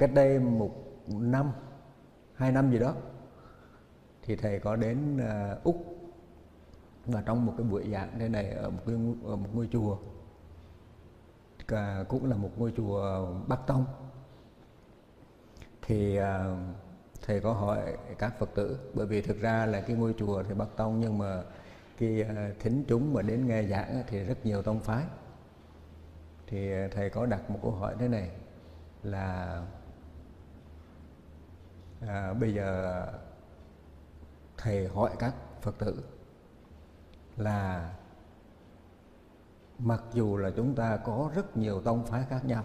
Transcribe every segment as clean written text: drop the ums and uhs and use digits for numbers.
Cách đây một năm, 2 năm gì đó, thì thầy có đến Úc, và trong một cái buổi giảng thế này ở một ngôi chùa, cũng là một ngôi chùa Bắc Tông, thì thầy có hỏi các Phật tử, bởi vì thực ra là cái ngôi chùa thì Bắc Tông, nhưng mà khi thính chúng mà đến nghe giảng thì rất nhiều tông phái. Thì thầy có đặt một câu hỏi thế này là bây giờ thầy hỏi các Phật tử là mặc dù là chúng ta có rất nhiều tông phái khác nhau,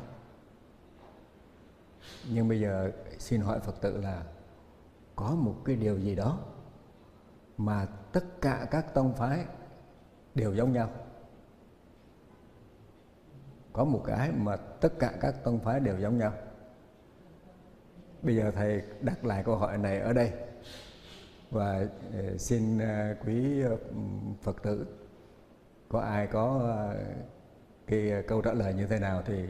nhưng bây giờ xin hỏi Phật tử là có một cái điều gì đó mà tất cả các tông phái đều giống nhau. Có một cái mà tất cả các tông phái đều giống nhau. Bây giờ thầy đặt lại câu hỏi này ở đây, và xin quý Phật tử có ai có cái câu trả lời như thế nào thì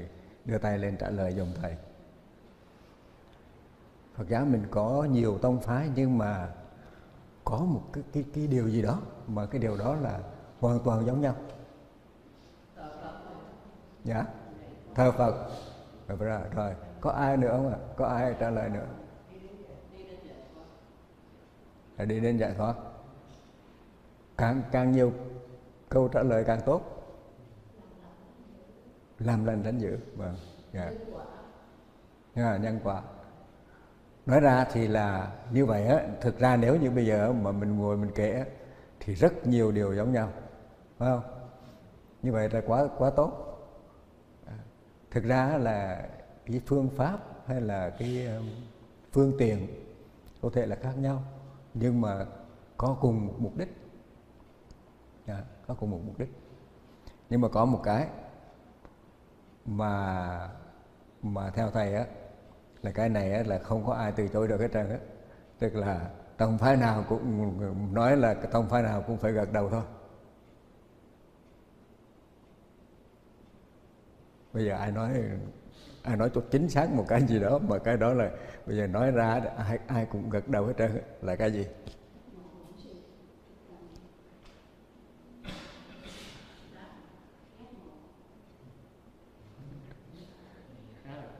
đưa tay lên trả lời giùm thầy. Phật giáo mình có nhiều tông phái, nhưng mà có một cái điều gì đó mà cái điều đó là hoàn toàn giống nhau. Dạ, thờ Phật. Rồi, có ai nữa không ạ? Có ai trả lời nữa? Đi đến giải thoát. Càng nhiều câu trả lời càng tốt. Làm lành tránh dữ. Vâng, dạ. Nhân quả. Nói ra thì là như vậy á, thực ra nếu như bây giờ mà mình ngồi mình kể á, thì rất nhiều điều giống nhau, phải không? Như vậy là quá tốt. Thực ra là cái phương pháp hay là cái phương tiện có thể là khác nhau, nhưng mà có cùng một mục đích. Có cùng một mục đích. Nhưng mà có một cái mà theo thầy á, là cái này là không có ai từ chối được hết trơn á, tức là tông phái nào cũng nói là tông phái nào cũng phải gật đầu thôi. Bây giờ ai nói cho chính xác một cái gì đó mà cái đó là bây giờ nói ra ai cũng gật đầu hết trơn, là cái gì?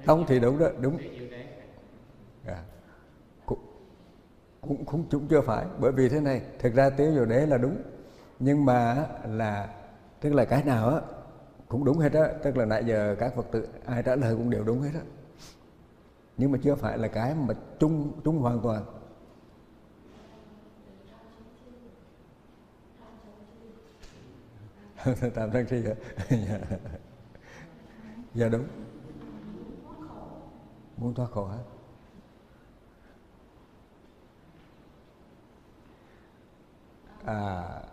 Tông thì đúng đó, đúng. Cũng chưa phải, bởi vì thế này, thực ra tiếng Diệu Đế là đúng, nhưng mà là tức là cái nào á cũng đúng hết á, tức là nãy giờ các Phật tử ai trả lời cũng đều đúng hết á, nhưng mà chưa phải là cái mà chung hoàn toàn. Tạm sân si vậy. Dạ đúng. Muốn thoát khổ hả?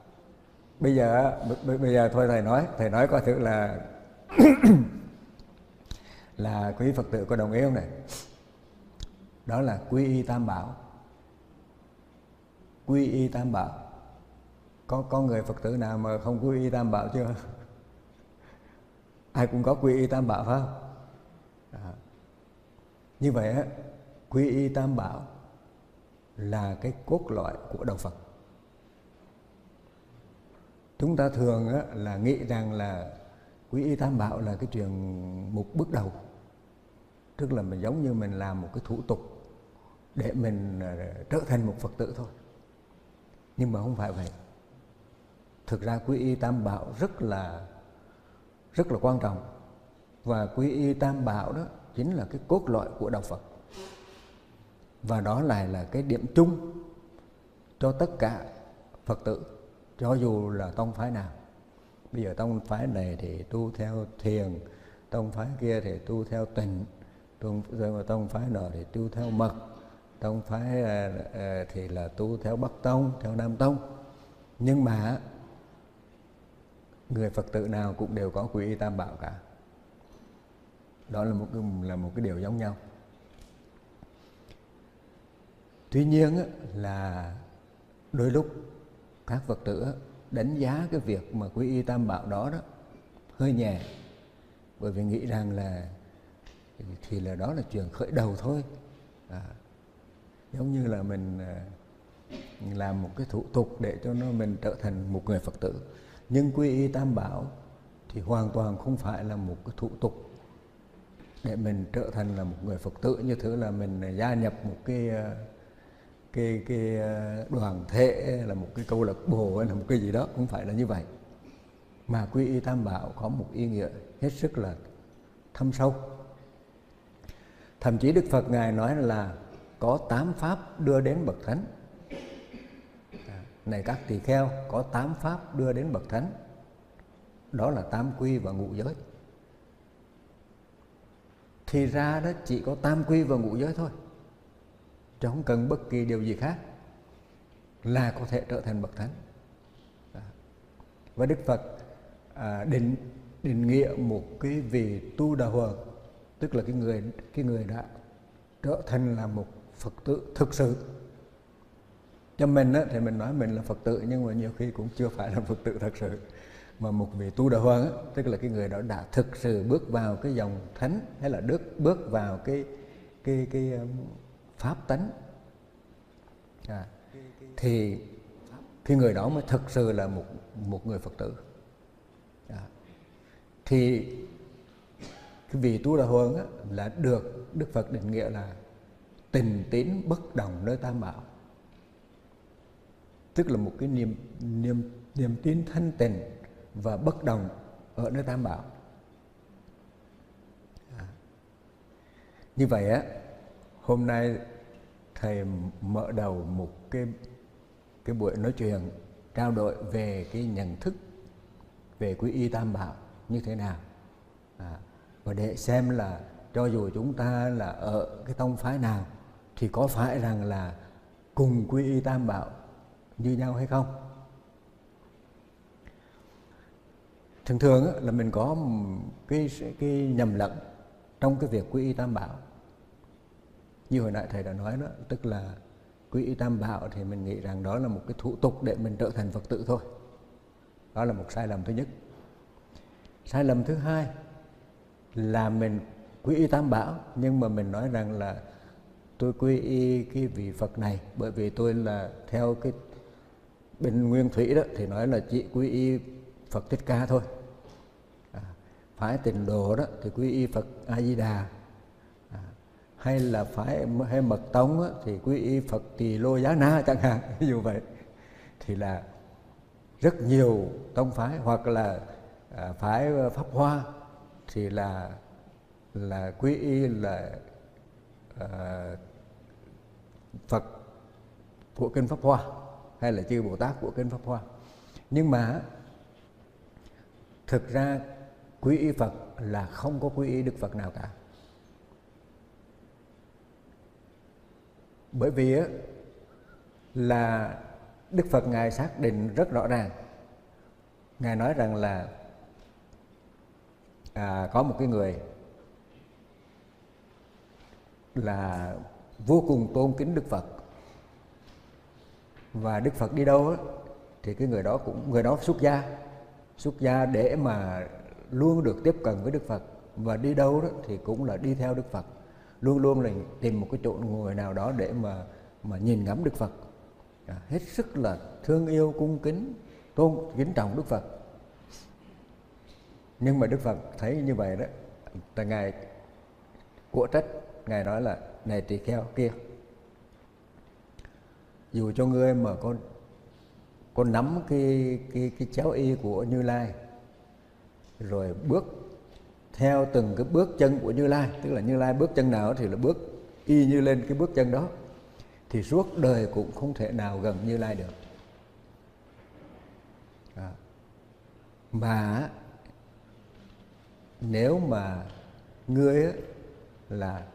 Bây giờ thôi thầy nói coi thử là là quý Phật tử có đồng ý không này? Đó là quy y Tam Bảo. Quy y Tam Bảo. Có người Phật tử nào mà không quy y Tam Bảo chưa? Ai cũng có quy y Tam Bảo phải không? Như vậy á, quy y Tam Bảo là cái cốt lõi của Đạo Phật. Chúng ta thường á, là nghĩ rằng là quy y Tam Bảo là cái chuyện một bước đầu, tức là mình giống như mình làm một cái thủ tục để mình trở thành một Phật tử thôi. Nhưng mà không phải vậy. Thực ra quy y Tam Bảo rất là quan trọng, và quy y Tam Bảo đó chính là cái cốt lõi của Đạo Phật, và đó lại là cái điểm chung cho tất cả Phật tử, cho dù là tông phái nào. Bây giờ tông phái này thì tu theo thiền, tông phái kia thì tu theo tịnh, tông phái nọ thì tu theo mật, tông phái thì là tu theo Bắc Tông, theo Nam Tông, nhưng mà người Phật tử nào cũng đều có quy y Tam Bảo cả. Đó là một cái điều giống nhau. Tuy nhiên là đôi lúc các Phật tử đánh giá cái việc mà quy y Tam Bảo đó hơi nhẹ, bởi vì nghĩ rằng là thì là đó là chuyện khởi đầu thôi. Giống như là mình làm một cái thủ tục để cho nó mình trở thành một người Phật tử. Nhưng quy y Tam Bảo thì hoàn toàn không phải là một cái thủ tục để mình trở thành là một người Phật tử, như thứ là mình gia nhập một cái đoàn thể, là một cái câu lạc bộ hay là một cái gì đó, không phải là như vậy. Mà quy y Tam Bảo có một ý nghĩa hết sức là thâm sâu. Thậm chí Đức Phật Ngài nói là có 8 pháp đưa đến bậc thánh. Này các tỳ kheo, có 8 pháp đưa đến bậc thánh. Đó là 8 quy và ngũ giới. Thì ra đó chỉ có 8 quy và ngũ giới thôi, chứ không cần bất kỳ điều gì khác là có thể trở thành bậc thánh. Và Đức Phật định nghĩa một cái vị Tu Đà Hoàn, tức là cái người đã trở thành là một Phật tử thực sự. Cho mình á, thì mình nói mình là Phật tử, nhưng mà nhiều khi cũng chưa phải là Phật tử thật sự. Mà một vị Tu Đà Hoàn á, tức là cái người đó đã thực sự bước vào cái dòng thánh, hay là bước vào cái Pháp tánh, thì cái người đó mới thực sự là một người Phật tử. Thì cái vị Tu Đà Hoàn á, là được Đức Phật định nghĩa là tình tín bất đồng nơi Tam Bảo, tức là một cái niềm tin thanh tịnh và bất đồng ở nơi Tam Bảo. Như vậy á, hôm nay thầy mở đầu một cái buổi nói chuyện trao đổi về cái nhận thức về quy y Tam Bảo như thế nào. Và để xem là cho dù chúng ta là ở cái tông phái nào thì có phải rằng là cùng quy y Tam Bảo như nhau hay không. Thường thường là mình có cái nhầm lẫn trong cái việc quy y Tam Bảo. Như hồi nãy thầy đã nói đó, tức là quy y Tam Bảo thì mình nghĩ rằng đó là một cái thủ tục để mình trở thành Phật tử thôi. Đó là một sai lầm thứ nhất. Sai lầm thứ hai là mình quy y Tam Bảo nhưng mà mình nói rằng là tôi quy y cái vị Phật này, bởi vì tôi là theo cái bên Nguyên Thủy đó thì nói là chỉ quy y Phật Thích Ca thôi. Phái Tịnh Độ đó thì quy y Phật A Di Đà, hay là phái hay Mật Tông đó, thì quy y Phật Tỳ Lô Giá Na chẳng hạn, ví dụ vậy. Thì là rất nhiều tông phái, hoặc là phái Pháp Hoa thì là quy y là Phật của kinh Pháp Hoa, hay là chư Bồ Tát của kinh Pháp Hoa. Nhưng mà thực ra quy y Phật là không có quy y Đức Phật nào cả. Bởi vì là Đức Phật Ngài xác định rất rõ ràng. Ngài nói rằng là có một cái người là vô cùng tôn kính Đức Phật, và Đức Phật đi đâu thì cái người đó xuất gia để mà luôn được tiếp cận với Đức Phật, và đi đâu đó thì cũng là đi theo Đức Phật, luôn luôn là tìm một cái chỗ ngồi nào đó để mà nhìn ngắm Đức Phật, hết sức là thương yêu, cung kính, tôn kính trọng Đức Phật. Nhưng mà Đức Phật thấy như vậy đó, là Ngài của trách, Ngài nói là này tỳ kheo kia, dù cho ngươi mà con nắm cái chéo y của Như Lai, rồi bước theo từng cái bước chân của Như Lai, tức là Như Lai bước chân nào thì là bước y như lên cái bước chân đó, thì suốt đời cũng không thể nào gần Như Lai được. Mà nếu mà ngươi là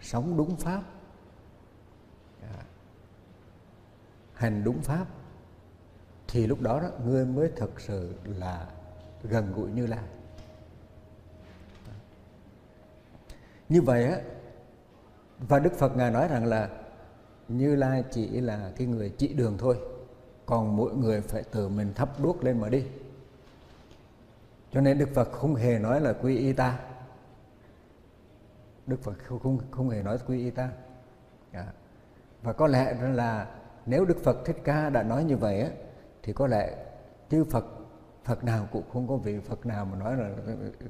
sống đúng pháp, hành đúng pháp, thì lúc đó, đó ngươi mới thực sự là gần gũi Như Lai. Như vậy á, và Đức Phật Ngài nói rằng là Như Lai chỉ là cái người chỉ đường thôi, còn mỗi người phải tự mình thắp đuốc lên mà đi. Cho nên Đức Phật không hề nói là quy y ta, Đức Phật không hề nói quy y ta. Và có lẽ là nếu Đức Phật Thích Ca đã nói như vậy á, thì có lẽ chư Phật nào cũng không có vị Phật nào mà nói là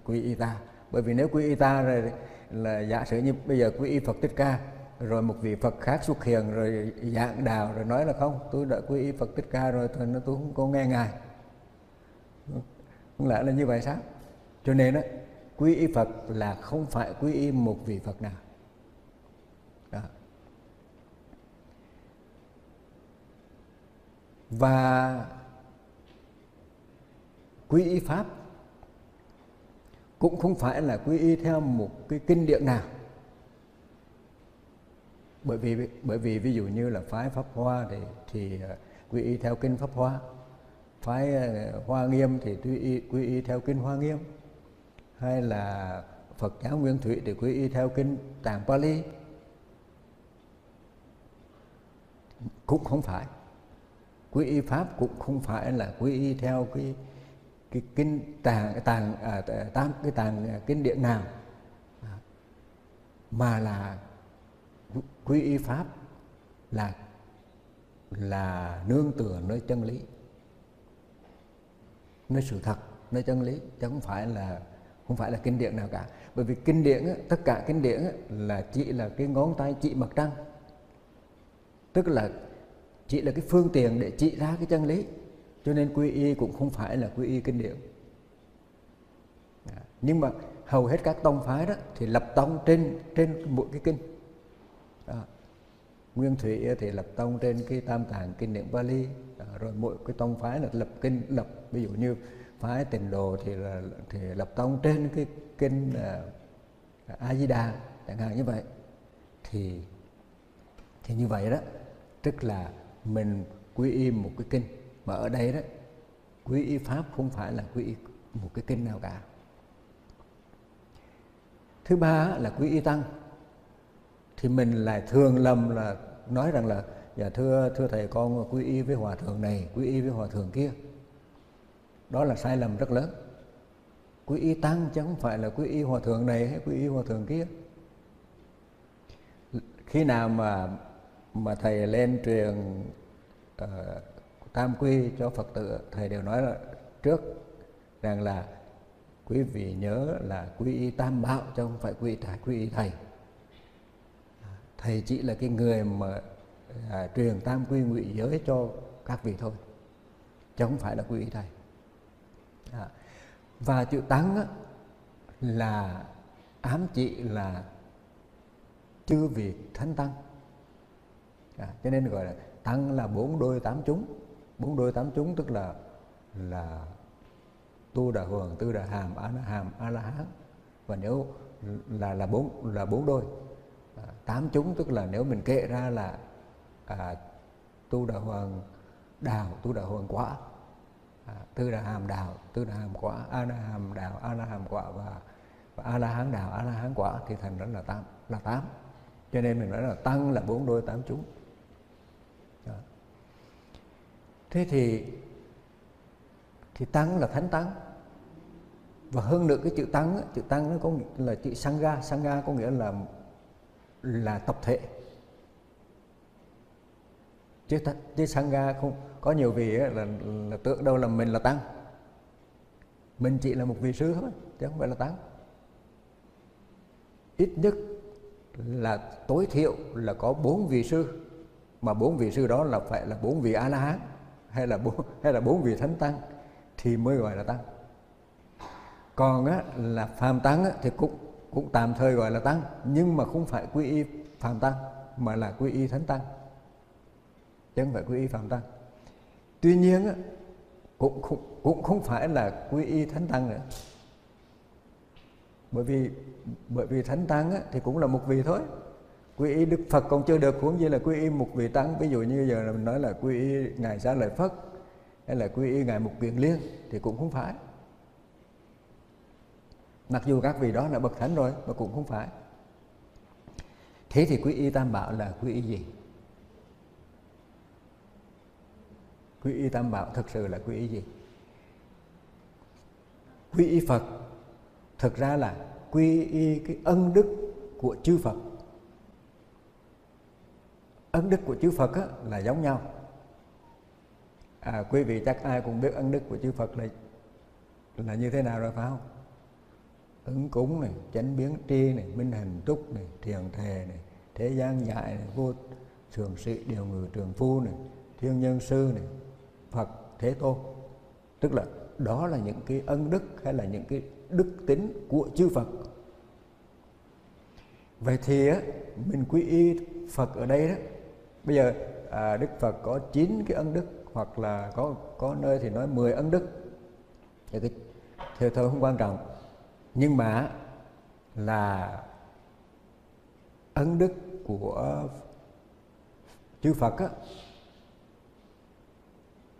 quy y ta. Bởi vì nếu quy y ta rồi là giả sử như bây giờ quy y Phật Thích Ca, rồi một vị Phật khác xuất hiện rồi giảng đạo rồi nói là không, tôi đã quy y Phật Thích Ca rồi, thôi nó tôi không có nghe ngài. Không lẽ là như vậy sao? Cho nên đó, quy y Phật là không phải quy y một vị Phật nào. Đó. Và quy y Pháp cũng không phải là quy y theo một cái kinh điển nào. Bởi vì ví dụ như là phái Pháp Hoa thì quy y theo kinh Pháp Hoa, phái Hoa Nghiêm thì quy y theo kinh Hoa Nghiêm, hay là Phật giáo Nguyên Thủy thì quy y theo kinh tạng Pali. Cũng không phải. Quy y Pháp cũng không phải là quy y theo cái kinh tạng kinh điển nào, mà là quy y Pháp là nương tựa nơi chân lý, nơi sự thật, nơi chân lý, chứ không phải là kinh điển nào cả. Bởi vì kinh điển á, tất cả kinh điển á, là chỉ là cái ngón tay chỉ mặt trăng, tức là chỉ là cái phương tiện để chỉ ra cái chân lý. Cho nên quy y cũng không phải là quy y kinh điển. Nhưng mà hầu hết các tông phái đó thì lập tông trên mỗi cái kinh. Đó. Nguyên Thủy thì lập tông trên cái tam tạng kinh điển Pali, rồi mỗi cái tông phái là lập kinh lập, ví dụ như phái Tịnh Độ thì lập tông trên cái kinh A Di Đà chẳng hạn như vậy. Thì như vậy đó, tức là mình quy y một cái kinh, mà ở đây đó quy y Pháp không phải là quy y một cái kinh nào cả. Thứ ba là quy y tăng, thì mình lại thường lầm là nói rằng là dạ thưa thầy, con quy y với hòa thượng này, quy y với hòa thượng kia. Đó là sai lầm rất lớn. Quy y tăng chứ không phải là quy y hòa thượng này hay quy y hòa thượng kia. Khi nào mà thầy lên truyền tam quy cho Phật tử, thầy đều nói là trước rằng là quý vị nhớ là quy y tam bảo chứ không phải quy y thầy. Thầy chỉ là cái người mà truyền tam quy ngụy giới cho các vị thôi, chứ không phải là quy y thầy. Và chữ tăng á, là ám chỉ là chư vị thánh tăng, cho nên gọi là tăng là bốn đôi tám chúng. Bốn đôi tám chúng tức là Tu Đà Hoàn, Tư Đà Hàm, A Na Hàm, A La Hán. Và nếu là bốn đôi. Tám chúng tức là nếu mình kể ra là Tu Đà Hoàn đào, Tu Đà Hoàn quả, Tư Đà Hàm đào, Tư Đà Hàm quả, A Na Hàm đào, A Na Hàm quả, và A La Hán đào, A La Hán quả, thì thành đó là tám. Cho nên mình nói là tăng là bốn đôi tám chúng. Đó. Thế thì tăng là thánh tăng. Và hơn nữa cái chữ tăng nó có nghĩa là chữ sangha có nghĩa là tập thể. Chứ sangha không có nhiều vị là tưởng đâu là mình là tăng. Mình chỉ là một vị sư thôi, chứ không phải là tăng. Ít nhất là tối thiểu là có 4 vị sư, mà 4 vị sư đó là phải là 4 vị A La Hán hay là 4 vị thánh tăng thì mới gọi là tăng. Còn á, là phàm tăng á, thì cũng tạm thời gọi là tăng, nhưng mà không phải quy y phàm tăng mà là quy y thánh tăng, chứ không phải quy y phàm tăng. Tuy nhiên á, cũng không phải là quy y thánh tăng nữa. Bởi vì thánh tăng á, thì cũng là một vị thôi. Quy y Đức Phật còn chưa được, huống chi là quy y một vị tăng. Ví dụ như giờ là mình nói là quy y ngài Xá Lợi Phất hay là quy y ngài Mục Kiền Liên thì cũng không phải. Mặc dù các vị đó là bậc thánh rồi mà cũng không phải. Thế thì quy y Tam Bảo là quy y gì? Quy y Tam Bảo thực sự là quy y gì? Quy y Phật thực ra là quy y cái ân đức của chư Phật. Ân đức của chư Phật á, là giống nhau. Quý vị chắc ai cũng biết ân đức của chư Phật là như thế nào rồi phải không? Ứng cúng này, chánh biến tri này, minh hình túc này, thiền thề này, thế gian dạy này, vô thường sĩ điều ngự trường phu này, thiên nhân sư này, Phật Thế Tôn. Tức là đó là những cái ân đức hay là những cái đức tính của chư Phật. Vậy thì á, mình quy y Phật ở đây đó. Bây giờ Đức Phật có 9 cái ân đức, hoặc là có nơi thì nói 10 ân đức. Thì theo thôi không quan trọng. Nhưng mà là ân đức của chư Phật á,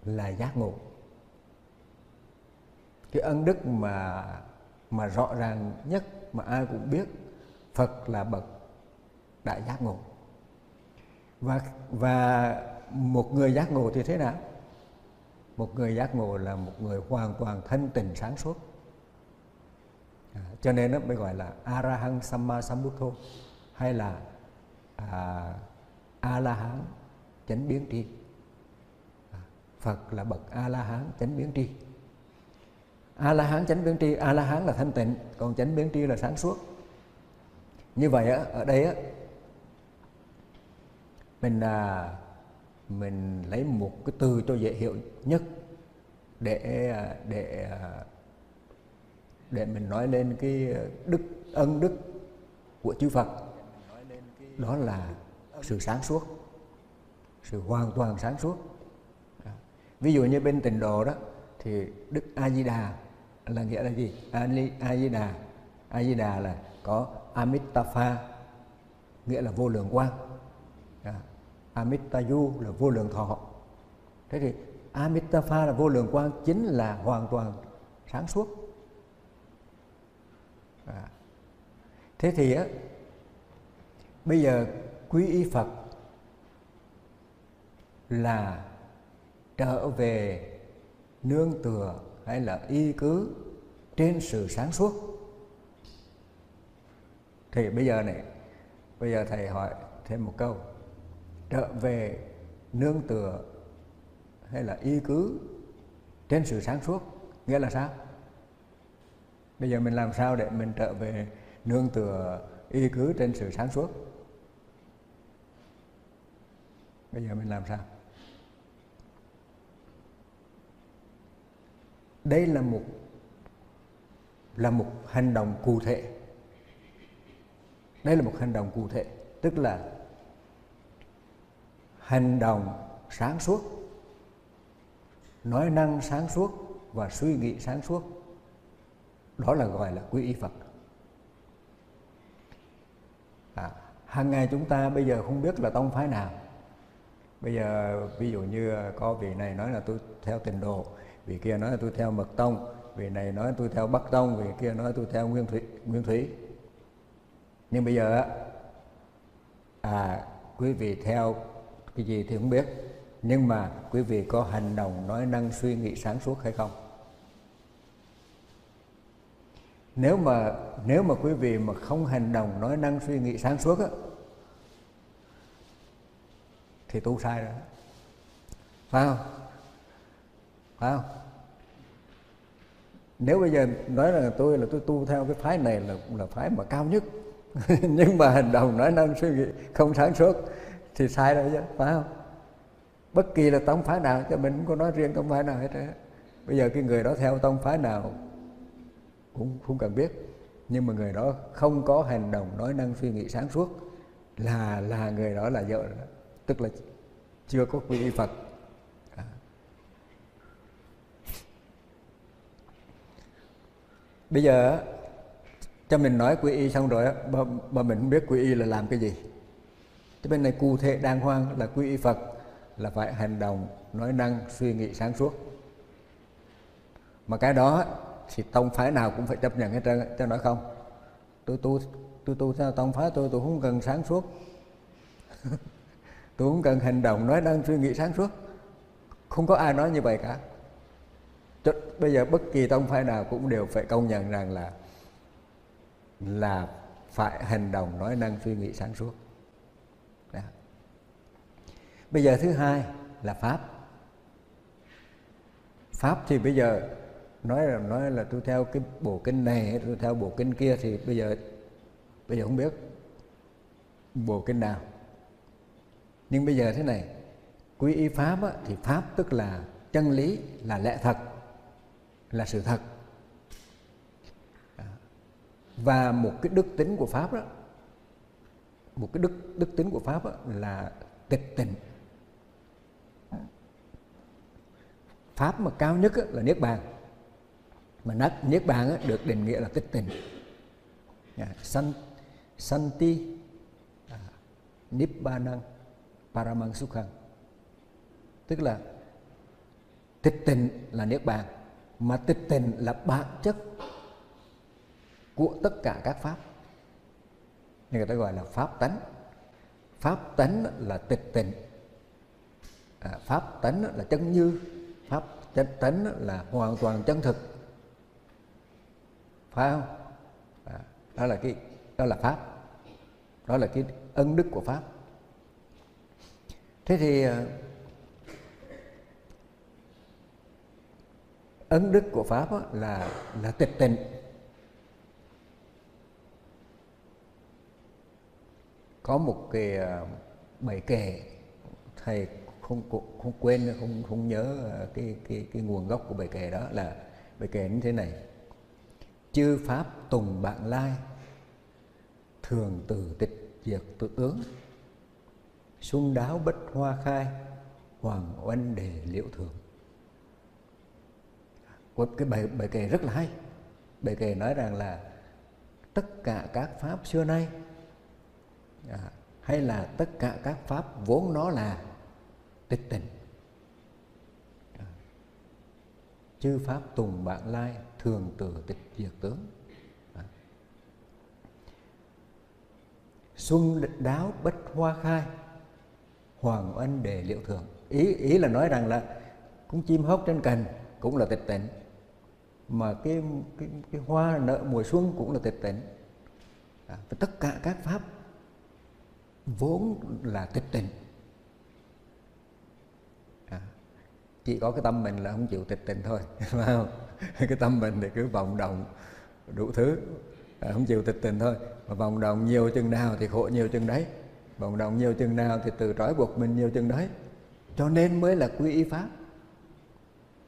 là giác ngộ. Cái ân đức mà rõ ràng nhất mà ai cũng biết, Phật là bậc đại giác ngộ. Và một người giác ngộ thì thế nào? Một người giác ngộ là một người hoàn toàn thanh tịnh sáng suốt. Cho nên nó mới gọi là Arahant Samma Sambuddho, hay là A La Hán chánh biến tri. Phật là bậc A La Hán chánh biến tri. A La Hán chánh biến tri, A La Hán là thanh tịnh, còn chánh biến tri là sáng suốt. Như vậy á, ở đây á, mình lấy một cái từ cho dễ hiểu nhất để mình nói lên cái ân đức của chư Phật. Đó là sự sáng suốt, sự hoàn toàn sáng suốt. Ví dụ như bên Tịnh Độ đó thì đức A Di Đà là nghĩa là gì? A Di Đà là có Amitabha, nghĩa là vô lượng quang. Amittayu là vô lượng thọ. Thế thì Amitabha là vô lượng quang, chính là hoàn toàn sáng suốt. Thế thì á, bây giờ quy y Phật là trở về nương tựa hay là y cứ trên sự sáng suốt. Thì bây giờ thầy hỏi thêm một câu: trở về nương tựa hay là y cứ trên sự sáng suốt nghĩa là sao? Bây giờ mình làm sao để mình trở về nương tựa y cứ trên sự sáng suốt? Bây giờ mình làm sao? Đây là một hành động cụ thể. Đây là một hành động cụ thể, tức là hành động sáng suốt, nói năng sáng suốt và suy nghĩ sáng suốt. Đó là gọi là quy y Phật. Hàng ngày chúng ta bây giờ không biết là tông phái nào. Bây giờ ví dụ như có vị này nói là tôi theo Tịnh Độ, vị kia nói là tôi theo Mật Tông, vị này nói là tôi theo Bắc Tông, vị kia nói là tôi theo Nguyên Thủy. Nhưng bây giờ quý vị theo cái gì thì không biết, nhưng mà quý vị có hành động nói năng suy nghĩ sáng suốt hay không? Nếu mà quý vị mà không hành động nói năng suy nghĩ sáng suốt á, thì tu sai rồi, phải không? Nếu bây giờ nói rằng tôi tu theo cái phái này là phái mà cao nhất, nhưng mà hành động nói năng suy nghĩ không sáng suốt thì sai rồi chứ, phải không? Bất kỳ là tông phái nào, cho mình không có nói riêng tông phái nào hết. Bây giờ cái người đó theo tông phái nào cũng không cần biết, nhưng mà người đó không có hành động nói năng suy nghĩ sáng suốt là người đó là vợ, tức là chưa có quy y Phật. Bây giờ cho mình nói quy y xong rồi mà mình không biết quy y là làm cái gì. Thế bên này cụ thể đàng hoàng là quy y Phật là phải hành động nói năng suy nghĩ sáng suốt, mà cái đó thì tông phái nào cũng phải chấp nhận hết trơn. Cho nói không, tôi tu theo tông phái tôi không cần sáng suốt, tôi không cần hành động nói năng suy nghĩ sáng suốt. Không có ai nói như vậy cả. Bây giờ bất kỳ tông phái nào cũng đều phải công nhận rằng là phải hành động, nói năng, suy nghĩ sáng suốt. Đó. Bây giờ thứ hai là Pháp. Pháp thì bây giờ nói là tôi theo cái bộ kinh này, tôi theo bộ kinh kia, thì bây giờ không biết bộ kinh nào. Nhưng bây giờ thế này, quy y Pháp á, thì Pháp tức là chân lý, là lẽ thật, là sự thật. Và một cái đức tính của Pháp đó, một cái đức tính của Pháp là tịch tịnh. Pháp mà cao nhất là Niết Bàn, mà Niết Bàn được định nghĩa là tịch tịnh. Santi Nibbanang Paramang Sukhang, tức là tịch tịnh là Niết Bàn, mà tịch tịnh là bản chất của tất cả các pháp, nên người ta gọi là pháp tánh. Pháp tánh là tịch tịnh, pháp tánh là chân như, pháp tánh là hoàn toàn chân thực, phải không? Đó là Pháp, đó là cái ân đức của Pháp. Thế thì ân đức của Pháp là tịch tịnh. Có một cái bài kệ, thầy không quên, không nhớ cái nguồn gốc của bài kệ đó, là bài kệ như thế này: chư pháp tùng bạn lai, thường từ tịch diệt tự tướng, xuân đáo bất hoa khai, hoàng oanh đề liễu thường. Một cái bài kệ rất là hay. Bài kệ nói rằng là tất cả các pháp xưa nay, hay là tất cả các pháp vốn nó là tịch tịnh. Chư pháp tùng bạn lai, thường từ tịch diệt tướng, xuân đáo bất hoa khai, hoàng oanh đề liễu thường. Ý là nói rằng là cũng chim hót trên cành cũng là tịch tịnh, mà cái hoa nở mùa xuân cũng là tịch tịnh. Và tất cả các pháp vốn là tịch tịnh. Chỉ có cái tâm mình là không chịu tịch tịnh thôi, phải không? Cái tâm mình thì cứ vọng động đủ thứ, không chịu tịch tịnh thôi. Mà vọng động nhiều chừng nào thì khổ nhiều chừng đấy, vọng động nhiều chừng nào thì tự trói buộc mình nhiều chừng đấy. Cho nên mới là quy y Pháp.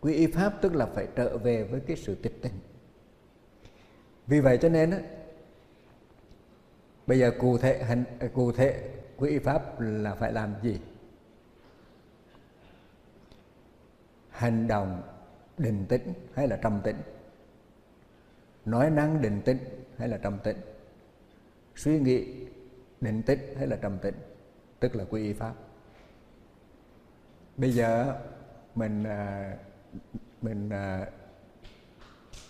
Quy y Pháp tức là phải trở về với cái sự tịch tịnh. Vì vậy cho nên bây giờ cụ thể quy y Pháp là phải làm gì? Hành động định tĩnh hay là trầm tĩnh, nói năng định tĩnh hay là trầm tĩnh, suy nghĩ định tĩnh hay là trầm tĩnh, tức là quy y Pháp. Bây giờ mình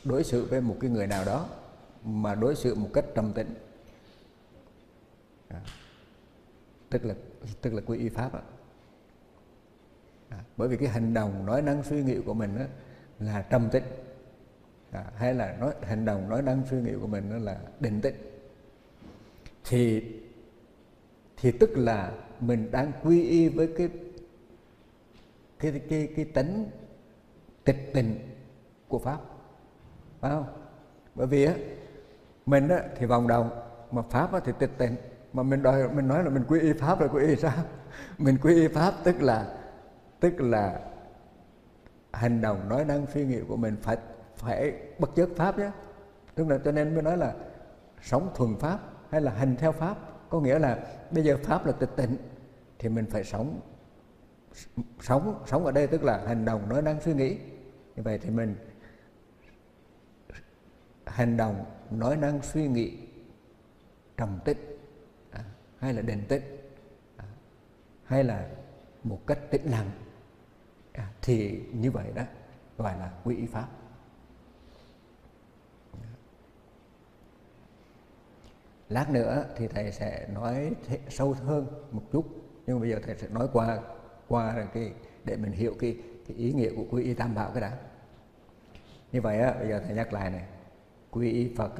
đối xử với một cái người nào đó mà đối xử một cách trầm tĩnh, tức là quy y Pháp. Bởi vì cái hành động nói năng suy nghĩ của mình là trầm tĩnh, hay là hành động nói năng suy nghĩ của mình là định tĩnh, thì tức là mình đang quy y với cái tánh tịch tịnh của Pháp, phải không? Bởi vì mình thì vòng đồng, mà Pháp thì tịch tịnh, mà mình nói là mình quy y Pháp, rồi quy y sao? Mình quy y Pháp tức là hành động nói năng suy nghĩ của mình phải bất chấp Pháp nhé. Tức là cho nên mới nói là sống thuần Pháp hay là hành theo Pháp, có nghĩa là bây giờ Pháp là tịch tịnh thì mình phải sống ở đây, tức là hành động nói năng suy nghĩ. Như vậy thì mình hành động nói năng suy nghĩ trầm tĩnh, hay là định tĩnh, hay là một cách tĩnh lặng, thì như vậy đó gọi là quy y Pháp. Lát nữa thì thầy sẽ nói sâu hơn một chút, nhưng bây giờ thầy sẽ nói qua để mình hiểu cái ý nghĩa của quy y Tam Bảo cái đã. Như vậy bây giờ thầy nhắc lại này, quy y Phật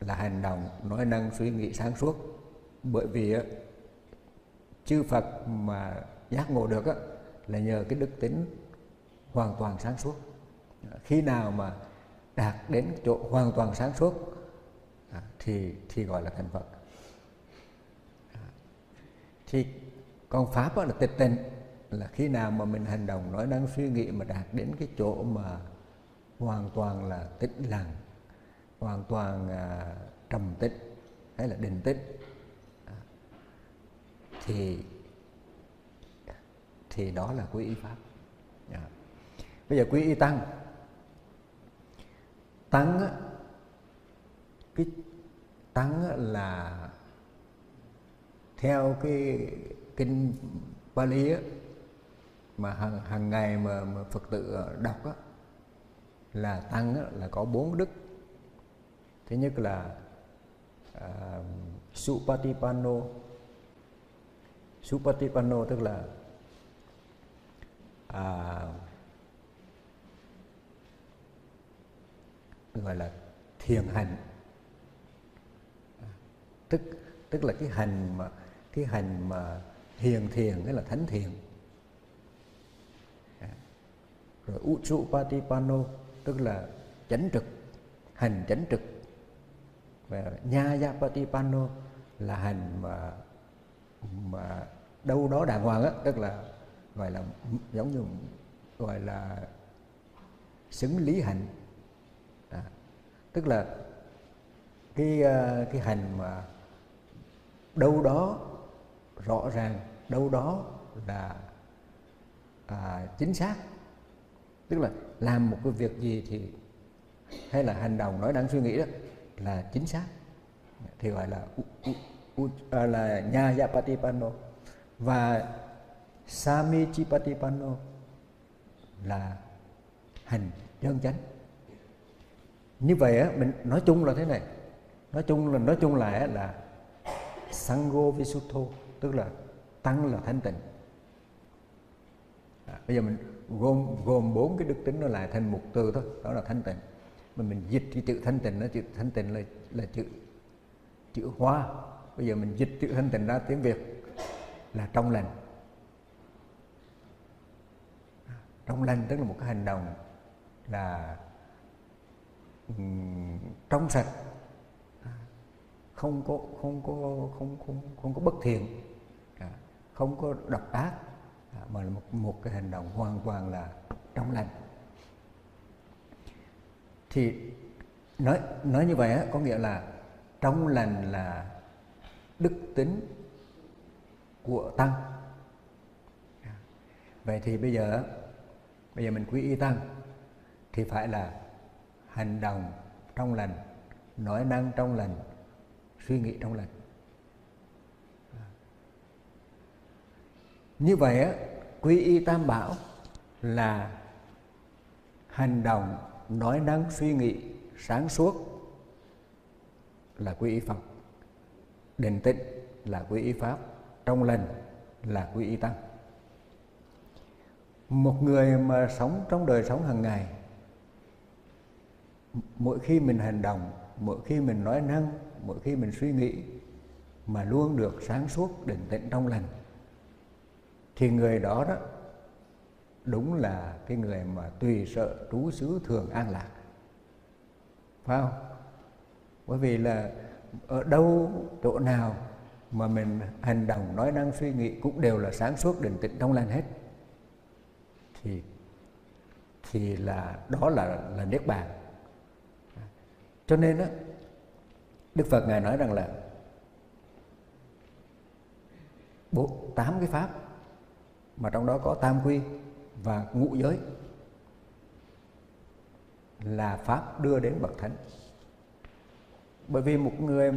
là hành động, nói năng, suy nghĩ sáng suốt. Bởi vì chư Phật mà giác ngộ được là nhờ cái đức tính hoàn toàn sáng suốt. Khi nào mà đạt đến chỗ hoàn toàn sáng suốt thì gọi là thành Phật. Thì còn Pháp là tịch tịnh, là khi nào mà mình hành động, nói năng, suy nghĩ mà đạt đến cái chỗ mà hoàn toàn là tĩnh lặng, hoàn toàn trầm tĩnh hay là định tĩnh, thì đó là quy y Pháp. Bây giờ quy y Tăng. Tăng là theo cái kinh Pali mà hàng ngày mà Phật tử đọc là tăng là có 4 đức. Thứ nhất là Supatipanno. Supatipanno tức là gọi là thiền hành, tức là cái hành mà hiền thiền hay là thánh thiền. Rồi Utsupatipanno tức là chánh trực, hành chánh trực. Và Nyayapatipanno là hành mà đâu đó đàng hoàng á, tức là gọi là giống như gọi là xứng lý hành. Tức là cái hành mà đâu đó rõ ràng, đâu đó là chính xác. Tức là làm một cái việc gì thì hay là hành động, nói năng, suy nghĩ đó là chính xác thì gọi là Nyayapatipanno. Và Samichipatipanno là hành chân chánh. Như vậy á, mình nói chung là thế này, nói chung lại là Sangho Visuddho, tức là tăng là thanh tịnh. Bây giờ mình gồm 4 cái đức tính nó lại thành một từ thôi, đó là thanh tịnh. Mình dịch cái chữ thanh tịnh, là chữ hoa. Bây giờ mình dịch chữ thanh tịnh ra tiếng Việt là trong lành. Trong lành tức là một cái hành động là trong sạch, không có bất thiện, không có độc ác, mà là một cái hành động hoàn toàn là trong lành. Thì nói như vậy có nghĩa là trong lành là đức tính của tăng. Vậy thì bây giờ mình quy y tăng thì phải là hành động trong lành, nói năng trong lành, suy nghĩ trong lành. Như vậy quy y Tam Bảo là hành động, nói năng, suy nghĩ sáng suốt là quy y Phật, định tĩnh là quy y Pháp, trong lành là quy y Tăng. Một người mà sống trong đời sống hàng ngày, mỗi khi mình hành động, mỗi khi mình nói năng, mỗi khi mình suy nghĩ mà luôn được sáng suốt, định tĩnh, trong lành thì người đó đúng là cái người mà tùy sợ trú xứ thường an lạc, phải không? Bởi vì là ở đâu chỗ nào mà mình hành động, nói năng, suy nghĩ cũng đều là sáng suốt, định tĩnh, trong lành hết thì là đó là Niết Bàn. Cho nên Đức Phật Ngài nói rằng là 8 cái pháp mà trong đó có tam quy và ngũ giới là pháp đưa đến bậc thánh. Bởi vì một người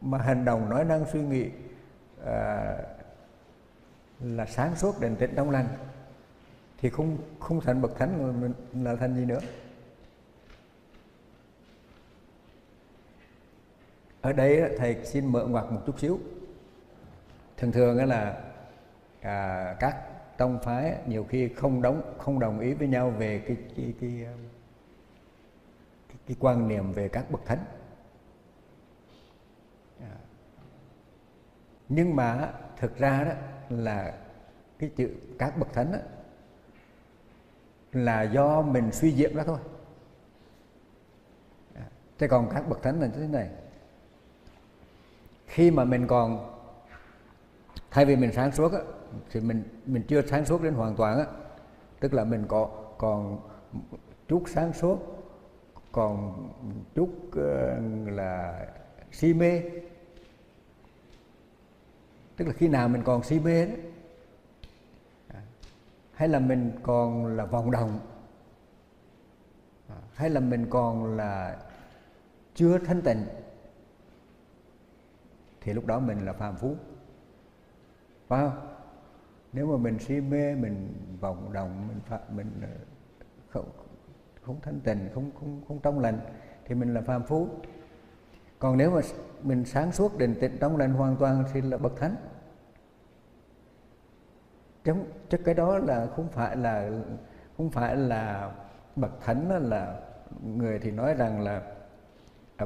mà hành động, nói năng, suy nghĩ là sáng suốt, định tĩnh, trong lành thì không thành bậc thánh là thành gì nữa. Ở đây thầy xin mở ngoặt một chút xíu. Thường là các tông phái nhiều khi không đồng ý với nhau về cái quan niệm về các bậc thánh. Nhưng mà thực ra đó là cái chữ các bậc thánh đó, là do mình suy diễn đó thôi. Thế còn các bậc thánh là như thế này. Khi mà mình còn, thay vì mình sáng suốt á, thì mình chưa sáng suốt đến hoàn toàn á, tức là mình có còn chút sáng suốt, còn chút là si mê. Tức là khi nào mình còn si mê đó, hay là mình còn là vọng động, hay là mình còn là chưa thanh tịnh, thì lúc đó mình là phàm phu, phải không? Nếu mà mình si mê, mình vọng động, mình không thanh tịnh, không trong lành, thì mình là phàm phu. Còn nếu mà mình sáng suốt, định tịnh, trong lành hoàn toàn thì là bậc thánh. Chứ cái đó là không phải là bậc thánh. Là người thì nói rằng là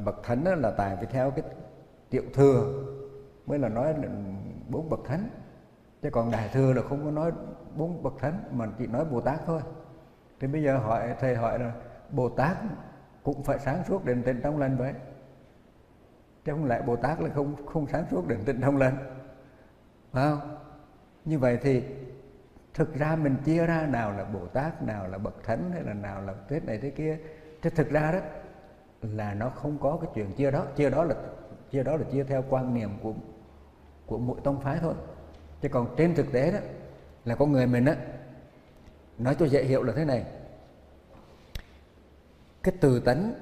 bậc thánh là tài phải theo cái tiểu thừa mới là nói bốn bậc thánh, chứ còn đại thừa là không có nói bốn bậc thánh mà chỉ nói Bồ Tát thôi. Thì bây giờ thầy hỏi là Bồ Tát cũng phải sáng suốt, định tịnh, trong lành vậy, chứ không lẽ Bồ Tát là không sáng suốt, định tịnh, trong lành, phải không? Như vậy thì thực ra mình chia ra nào là Bồ Tát, nào là bậc thánh, hay là nào là thế này thế kia. Chứ thực ra đó là nó không có cái chuyện chia đó. Chia đó là chia theo quan niệm của mỗi tông phái thôi. Chứ còn trên thực tế đó là con người mình á, nói cho dễ hiểu là thế này. Cái tự tánh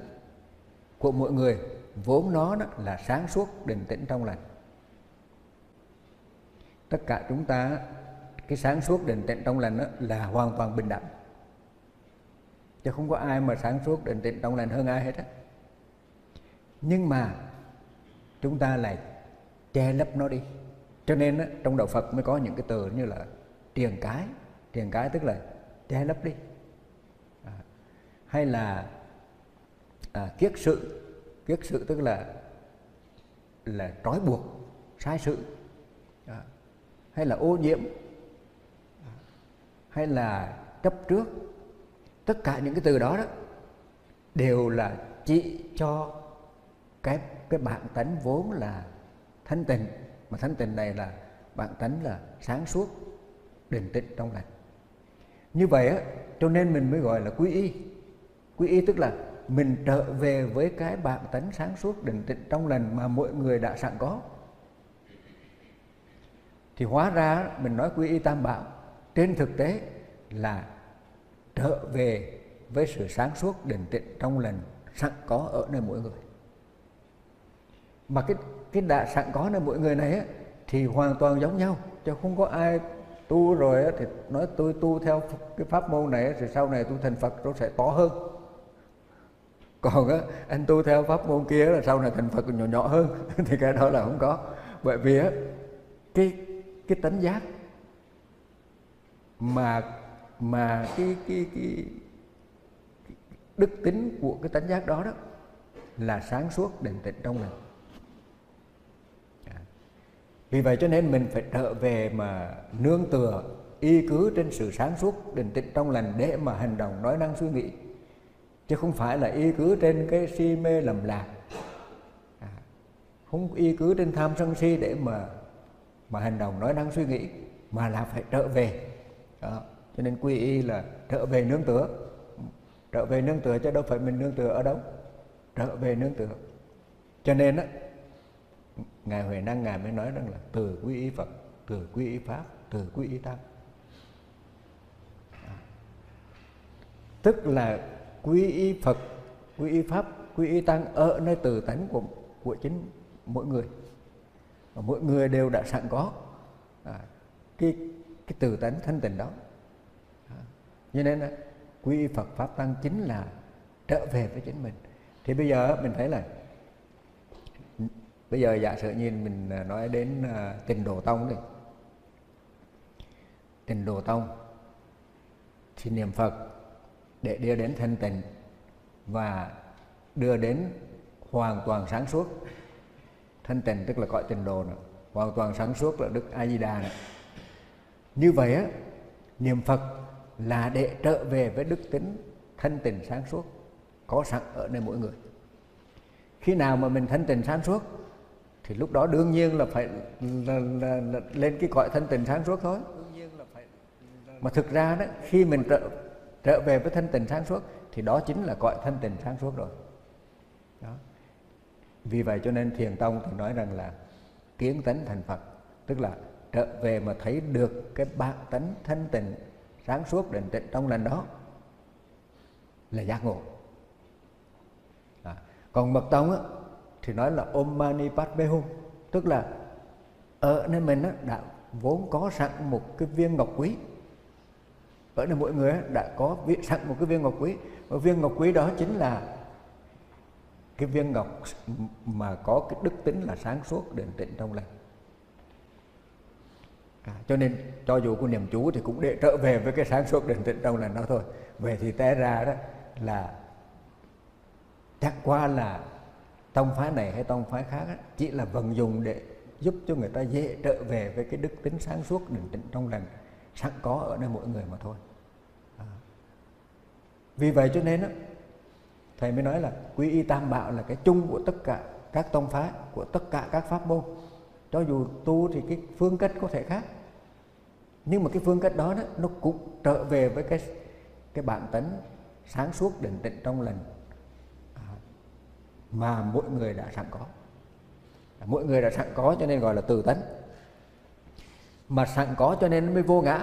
của mọi người vốn nó đó là sáng suốt, định tĩnh, trong lành. Tất cả chúng ta, cái sáng suốt, định tĩnh, trong lành đó là hoàn toàn bình đẳng, chứ không có ai mà sáng suốt, định tĩnh, trong lành hơn ai hết á. Nhưng mà chúng ta lại che lấp nó đi. Cho nên đó, trong Đạo Phật mới có những cái từ như là triền cái. Triền cái tức là che lấp đi, hay là kiết sự. Kiết sự tức là trói buộc, sai sự, hay là ô nhiễm, hay là chấp trước. Tất cả những cái từ đó, đó đều là chỉ cho cái bản tánh vốn là thanh tịnh. Mà thanh tịnh này là bản tánh là sáng suốt, định tĩnh, trong lành. Như vậy á, cho nên mình mới gọi là quy y. Quy y tức là mình trở về với cái bản tánh sáng suốt, định tĩnh, trong lành mà mọi người đã sẵn có. Thì hóa ra mình nói quy y tam bảo, trên thực tế là trở về với sự sáng suốt, định tĩnh, trong lành sẵn có ở nơi mỗi người. Mà cái đã sẵn có nơi mỗi người này ấy, thì hoàn toàn giống nhau, chứ không có ai tu rồi ấy, thì nói tôi tu theo cái pháp môn này ấy, thì sau này tôi thành Phật nó sẽ to hơn. Còn ấy, anh tu theo pháp môn kia là sau này thành Phật nhỏ nhỏ hơn thì cái đó là không có. Bởi vì ấy, cái tánh giác mà cái đức tính của cái tánh giác đó đó là sáng suốt, định tĩnh, trong lành. Vì vậy cho nên mình phải trở về mà nương tựa, y cứ trên sự sáng suốt, định tĩnh, trong lành để mà hành động, nói năng, suy nghĩ, chứ không phải là y cứ trên cái si mê lầm lạc, không y cứ trên tham sân si để mà hành động, nói năng, suy nghĩ, mà là phải trở về. Đó. Cho nên quy y là trở về nương tựa. Trở về nương tựa chứ đâu phải mình nương tựa ở đâu. Trở về nương tựa. Cho nên đó, Ngài Huệ Năng Ngài mới nói rằng là từ quy y Phật, từ quy y Pháp, từ quy y Tăng. Tức là quy y Phật, quy y Pháp, quy y Tăng ở nơi tự tánh của chính mỗi người. Và mỗi người đều đã sẵn có cái tự tánh thanh tịnh đó. Cho nên đó, quy y Phật, Pháp, Tăng chính là trở về với chính mình. Thì bây giờ mình thấy là bây giờ giả sử nhìn mình nói đến Tịnh Độ Tông đi. Tịnh Độ Tông thì niệm Phật để đưa đến thanh tịnh và đưa đến hoàn toàn sáng suốt. Thanh tịnh tức là cõi tịnh độ nữa. hoàn toàn sáng suốt là Đức A Di Đà này. Như vậy á, niệm Phật là để trở về với đức tính thanh tịnh sáng suốt có sẵn ở nơi mỗi người. Khi nào mà mình thanh tịnh sáng suốt thì lúc đó đương nhiên là phải lên cái cõi thanh tịnh sáng suốt thôi. Mà thực ra đó, khi mình trở về với thanh tịnh sáng suốt thì đó chính là cõi thanh tịnh sáng suốt rồi đó. Vì vậy cho nên Thiền Tông thì nói rằng là kiến tánh thành Phật, tức là trở về mà thấy được cái bản tánh thanh tịnh sáng suốt định tịnh trong lành, đó là giác ngộ. Còn Mật Tông á, thì nói là Om Mani Padme Hum, tức là ở nơi mình á, đã vốn có sẵn một cái viên ngọc quý. Ở nơi mỗi người á, đã có sẵn một cái viên ngọc quý. Và viên ngọc quý đó chính là cái viên ngọc mà có cái đức tính là sáng suốt định tịnh trong lành. Cho nên cho dù có niệm chú thì cũng để trở về với cái sáng suốt định tịnh trong lành đó thôi. Vậy thì té ra đó là chẳng qua là tông phái này hay tông phái khác ấy, chỉ là vận dụng để giúp cho người ta dễ trở về với cái đức tính sáng suốt định tĩnh trong lành sẵn có ở nơi mỗi người mà thôi. Vì vậy cho nên đó, thầy mới nói là Quy Y Tam Bảo là cái chung của tất cả các tông phái, của tất cả các pháp môn. Cho dù tu thì cái phương cách có thể khác, nhưng mà cái phương cách đó, nó cũng trở về với cái bản tánh sáng suốt định tĩnh trong lành mà mỗi người đã sẵn có. Mỗi người đã sẵn có cho nên gọi là tự tánh. Mà sẵn có cho nên mới vô ngã,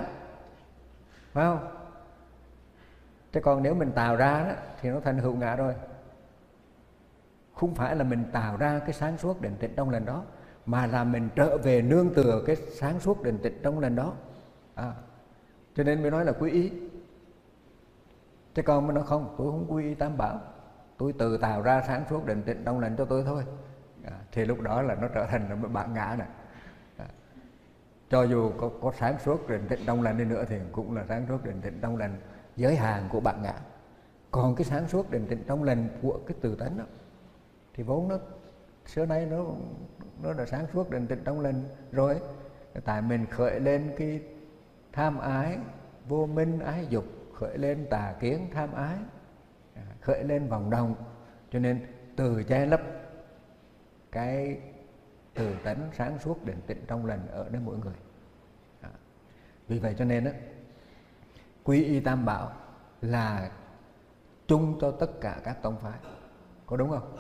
phải không? Thế còn nếu mình tạo ra đó, thì nó thành hữu ngã rồi. Không phải là mình tạo ra cái sáng suốt định tịnh trong lành đó, mà là mình trở về nương tựa cái sáng suốt định tịnh trong lành đó. Cho nên mới nói là quy y. Thế còn mới nói không, tôi không quy y Tam Bảo, tôi tự tạo ra sáng suốt định tịnh trong lành cho tôi thôi. Thì lúc đó là nó trở thành một bản ngã này. Cho dù có sáng suốt định tịnh trong lành đi nữa thì cũng là sáng suốt định tịnh trong lành giới hạn của bản ngã. Còn cái sáng suốt định tịnh trong lành của cái tự tánh đó, thì vốn nó xưa nay nó đã sáng suốt định tịnh trong lành rồi. Tại mình khởi lên cái tham ái, vô minh ái dục, khởi lên tà kiến tham ái, khởi lên vòng đồng, cho nên từ che lấp cái từ tánh sáng suốt định tịnh trong lành ở đến mỗi người. Vì vậy cho nên đó, Quy Y Tam Bảo là chung cho tất cả các tông phái, có đúng không?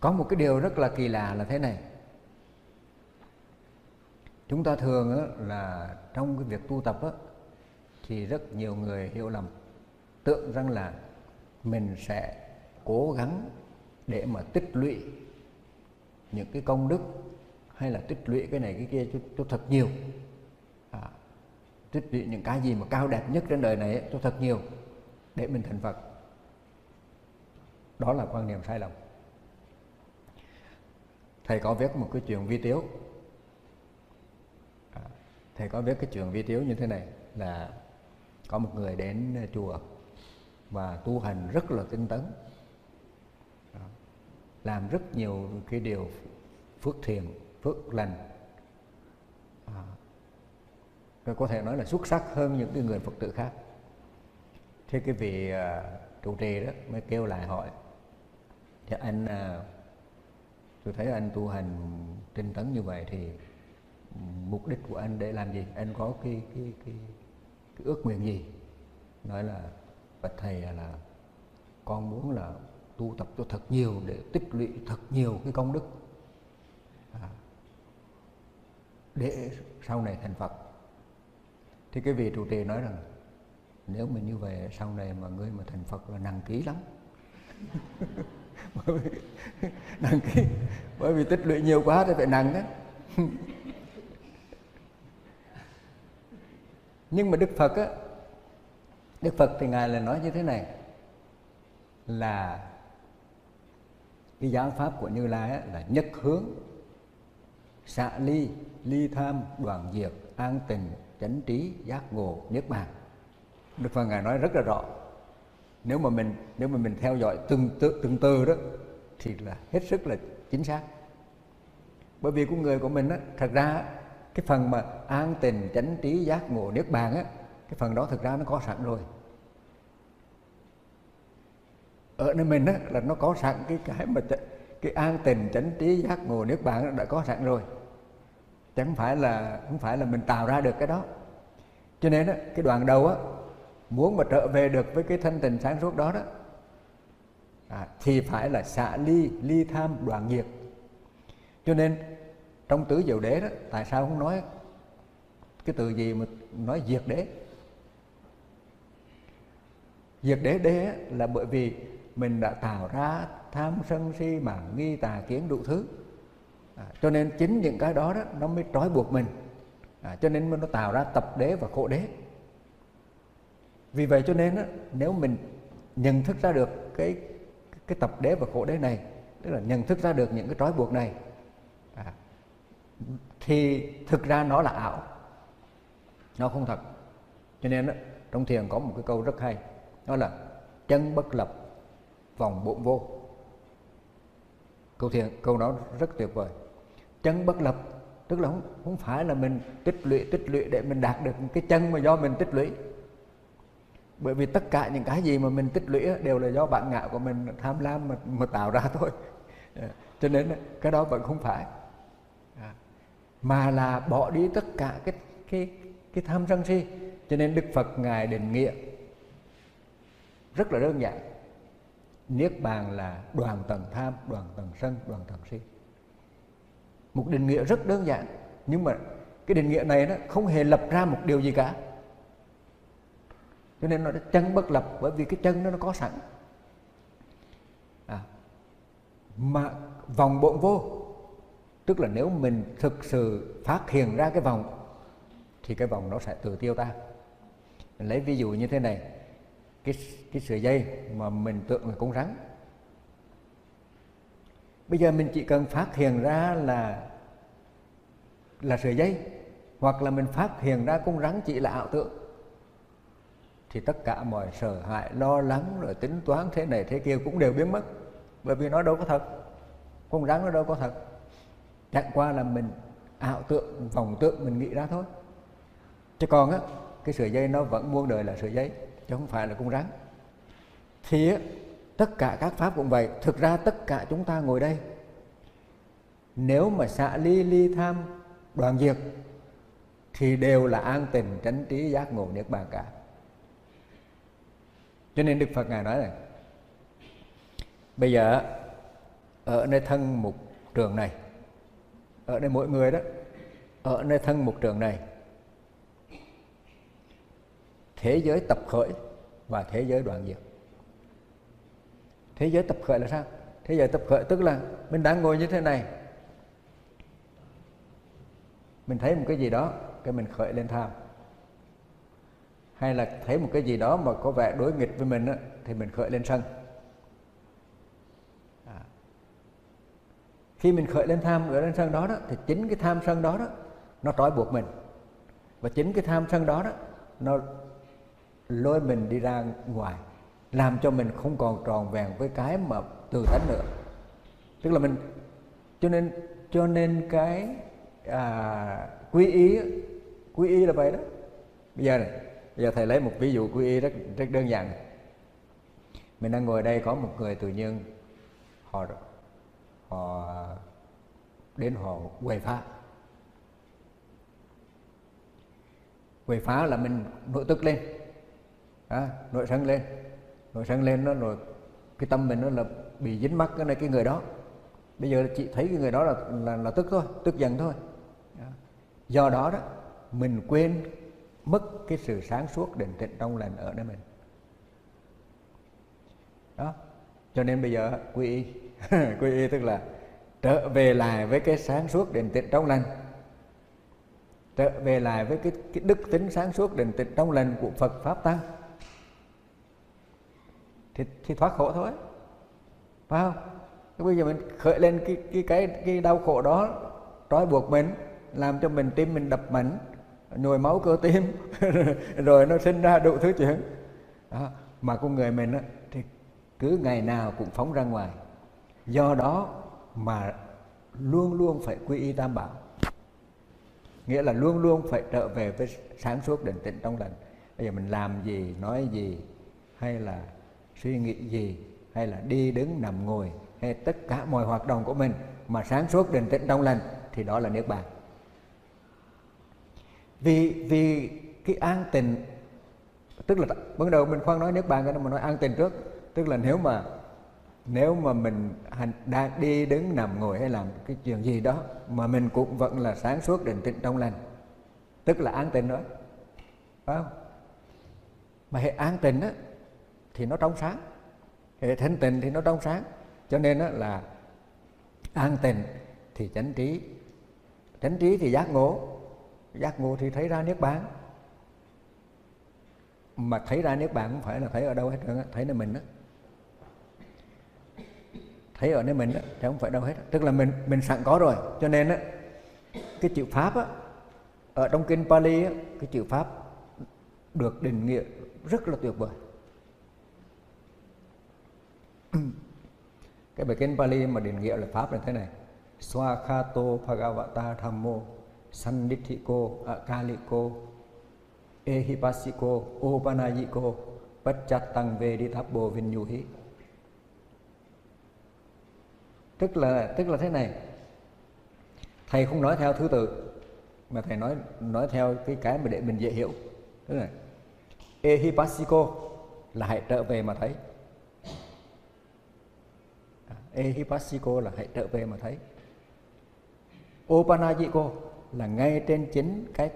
Có một cái điều rất là kỳ lạ là thế này. Chúng ta thường á, là trong cái việc tu tập á, thì rất nhiều người hiểu lầm, tưởng rằng là mình sẽ cố gắng để mà tích lũy những cái công đức, hay là tích lũy cái này cái kia cho thật nhiều, tích lũy những cái gì mà cao đẹp nhất trên đời này ấy, cho thật nhiều để mình thành Phật. Đó là quan niệm sai lầm. Thầy có viết một cái chuyện vi tiếu. Thầy có viết cái chuyện vi tiếu như thế này là có một người đến chùa và tu hành rất là tinh tấn, làm rất nhiều cái điều phước thiện, phước lành, rồi có thể nói là xuất sắc hơn những cái người Phật tử khác. Thế cái vị trụ trì đó mới kêu lại hỏi: "Thì anh, tôi thấy anh tu hành tinh tấn như vậy thì mục đích của anh để làm gì? Anh có cái ước nguyện gì?" Nói là: "Bạch thầy là con muốn là tu tập cho thật nhiều để tích lũy thật nhiều cái công đức để sau này thành Phật." Thì cái vị trụ trì nói rằng: "Nếu mà như vậy sau này mà ngươi mà thành Phật là nặng ký lắm." Nặng ký, bởi vì tích lũy nhiều quá thì phải nặng đó. Nhưng mà Đức Phật á, Đức Phật thì Ngài lại nói như thế này là cái giáo pháp của Như Lai á, là nhất hướng, xả ly, ly tham, đoạn diệt, an tình, chánh trí, giác ngộ, niết bàn. Đức Phật Ngài nói rất là rõ. Nếu mà mình theo dõi từng từ đó thì là hết sức là chính xác. Bởi vì của người của mình á, thật ra á, cái phần mà an tình, chánh trí, giác ngộ, niết bàn á, cái phần đó thật ra nó có sẵn rồi. Ở nơi mình á, là nó có sẵn cái mà cái an tình, chánh trí, giác ngộ, niết bàn đã có sẵn rồi. Chẳng phải là mình tạo ra được cái đó. Cho nên á, cái đoạn đầu á, muốn mà trở về được với cái thanh tịnh sáng suốt đó đó thì phải là xả ly tham đoạn diệt. Cho nên trong tứ diệu đế đó, tại sao không nói cái từ gì mà nói diệt đế? Diệt đế đế là bởi vì mình đã tạo ra tham sân si mà nghi tà kiến đủ thứ, cho nên chính những cái đó, đó nó mới trói buộc mình, cho nên nó tạo ra tập đế và khổ đế. Vì vậy cho nên đó, nếu mình nhận thức ra được cái tập đế và khổ đế này, tức là nhận thức ra được những cái trói buộc này, thì thực ra nó là ảo, nó không thật. Cho nên đó, trong thiền có một cái câu rất hay, đó là chân bất lập, vòng bộn vô. Câu đó rất tuyệt vời. Chân bất lập tức là không phải là mình tích lũy để mình đạt được cái chân mà do mình tích lũy. Bởi vì tất cả những cái gì mà mình tích lũy đều là do bản ngã của mình tham lam mà tạo ra thôi. Cho nên cái đó vẫn không phải. Mà là bỏ đi tất cả cái tham sân si. Cho nên Đức Phật Ngài định nghĩa rất là đơn giản. Niết bàn là đoạn tận tham, đoạn tận sân, đoạn tận si. Một định nghĩa rất đơn giản. Nhưng mà cái định nghĩa này nó không hề lập ra một điều gì cả. Cho nên nó chân bất lập, bởi vì cái chân nó có sẵn. Mà vòng bộn vô, tức là nếu mình thực sự phát hiện ra cái vòng, thì cái vòng nó sẽ tự tiêu tan. Mình lấy ví dụ như thế này, cái sợi dây mà mình tượng là con rắn. Bây giờ mình chỉ cần phát hiện ra là sợi dây, hoặc là mình phát hiện ra con rắn chỉ là ảo tượng, thì tất cả mọi sợ hãi, lo lắng, rồi tính toán thế này thế kia cũng đều biến mất. Bởi vì nó đâu có thật, con rắn nó đâu có thật. Chẳng qua là mình ảo tượng, vòng tượng mình nghĩ ra thôi. Chứ còn á, cái sợi dây nó vẫn muôn đời là sợi dây, chứ không phải là con rắn. Thì á, tất cả các pháp cũng vậy. Thực ra tất cả chúng ta ngồi đây, nếu mà xả ly tham đoạn diệt thì đều là an tình, chánh trí, giác ngộ, niết bàn cả. Cho nên Đức Phật Ngài nói này, bây giờ ở nơi thân mục trường này, ở nơi mỗi người đó, ở nơi thân mục trường này, thế giới tập khởi và thế giới đoạn diệt. Thế giới tập khởi là sao? Thế giới tập khởi tức là mình đang ngồi như thế này, mình thấy một cái gì đó, cái mình khởi lên tham. Hay là thấy một cái gì đó mà có vẻ đối nghịch với mình á, thì mình khởi lên sân. Khi mình khởi lên tham, khởi lên sân đó, đó thì chính cái tham sân đó, đó nó trói buộc mình. Và chính cái tham sân đó, đó nó lôi mình đi ra ngoài, làm cho mình không còn tròn vẹn với cái mà tự tánh nữa. Tức là mình cho nên cái quy y là vậy đó. Bây giờ thầy lấy một ví dụ quy y rất đơn giản. Mình đang ngồi đây, có một người tự nhiên họ đến họ quậy phá. Quậy phá là mình nổi tức lên, nổi sân lên, nó rồi cái tâm mình nó là bị dính mắc cái người đó. Bây giờ chị thấy cái người đó là tức thôi, tức giận thôi. Do đó đó mình quên mất cái sự sáng suốt định tịnh trong lành ở nơi mình đó. Cho nên bây giờ quy y quy y tức là trở về lại với cái sáng suốt định tịnh trong lành, trở về lại với cái đức tính sáng suốt định tịnh trong lành của Phật Pháp Tăng thì thoát khổ thôi, phải không? Thế bây giờ mình khởi lên cái đau khổ đó trói buộc mình, làm cho mình tim mình đập mạnh, nhồi máu cơ tim rồi nó sinh ra đủ thứ chuyện. mà con người mình á, thì cứ ngày nào cũng phóng ra ngoài. Do đó mà luôn luôn phải quy y Tam Bảo, nghĩa là luôn luôn phải trở về với sáng suốt định tĩnh trong lành. Bây giờ mình làm gì, nói gì, hay là suy nghĩ gì, hay là đi đứng nằm ngồi, hay tất cả mọi hoạt động của mình mà sáng suốt định tĩnh trong lành thì đó là Niết Bàn. Vì cái an tịnh, tức là ban đầu mình khoan nói Niết Bàn cái đó, mà nói an tịnh trước, tức là nếu mà mình đang đi đứng nằm ngồi hay làm cái chuyện gì đó mà mình cũng vẫn là sáng suốt định tĩnh trong lành, tức là an tịnh đó, phải không? Mà hệ an tịnh á thì nó trong sáng, hệ thanh tịnh thì nó trong sáng, cho nên á là an tịnh thì chánh trí, chánh trí thì giác ngộ, giác ngộ thì thấy ra Niết Bàn. Mà thấy ra Niết Bàn không phải là thấy ở đâu hết trơn á, thấy là mình á, thấy ở nơi mình đó, chứ không phải đâu hết. Tức là mình sẵn có rồi, cho nên đó, cái chữ Pháp đó, ở trong kinh Pali đó, cái chữ Pháp được định nghĩa rất là tuyệt vời. Cái bài kinh Pali mà định nghĩa là Pháp là thế này: Swakhato Bhagavata Dhammo Sandithiko Akaliko Ehipasiko Opanayiko Pacchatang Vedithappo Vinyuhi. Tức là thế này, thầy không nói theo thứ tự mà thầy nói theo cái mà để mình dễ hiểu. Thế này, ehipasiko là hãy trở về mà thấy, ehipasiko là hãy trở về mà thấy, opanajiko là ngay trên chính cái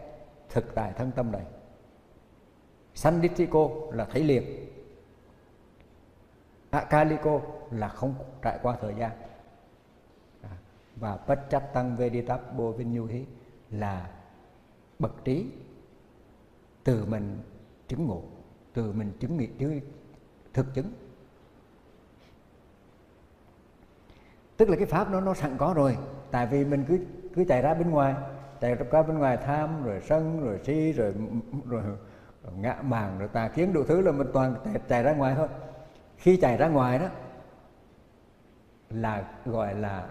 thực tại thân tâm này, sandithiko là thấy liền, akaliko là không trải qua thời gian, và Pacchatang Veditappo Vinyuhi là bậc trí, từ mình chứng ngộ, từ mình chứng nghị, thực chứng. Tức là cái Pháp nó sẵn có rồi, tại vì mình cứ chạy ra bên ngoài tham rồi sân rồi si rồi ngã màng rồi tà kiến đủ thứ, là mình toàn chạy ra ngoài thôi. Khi chạy ra ngoài đó là gọi là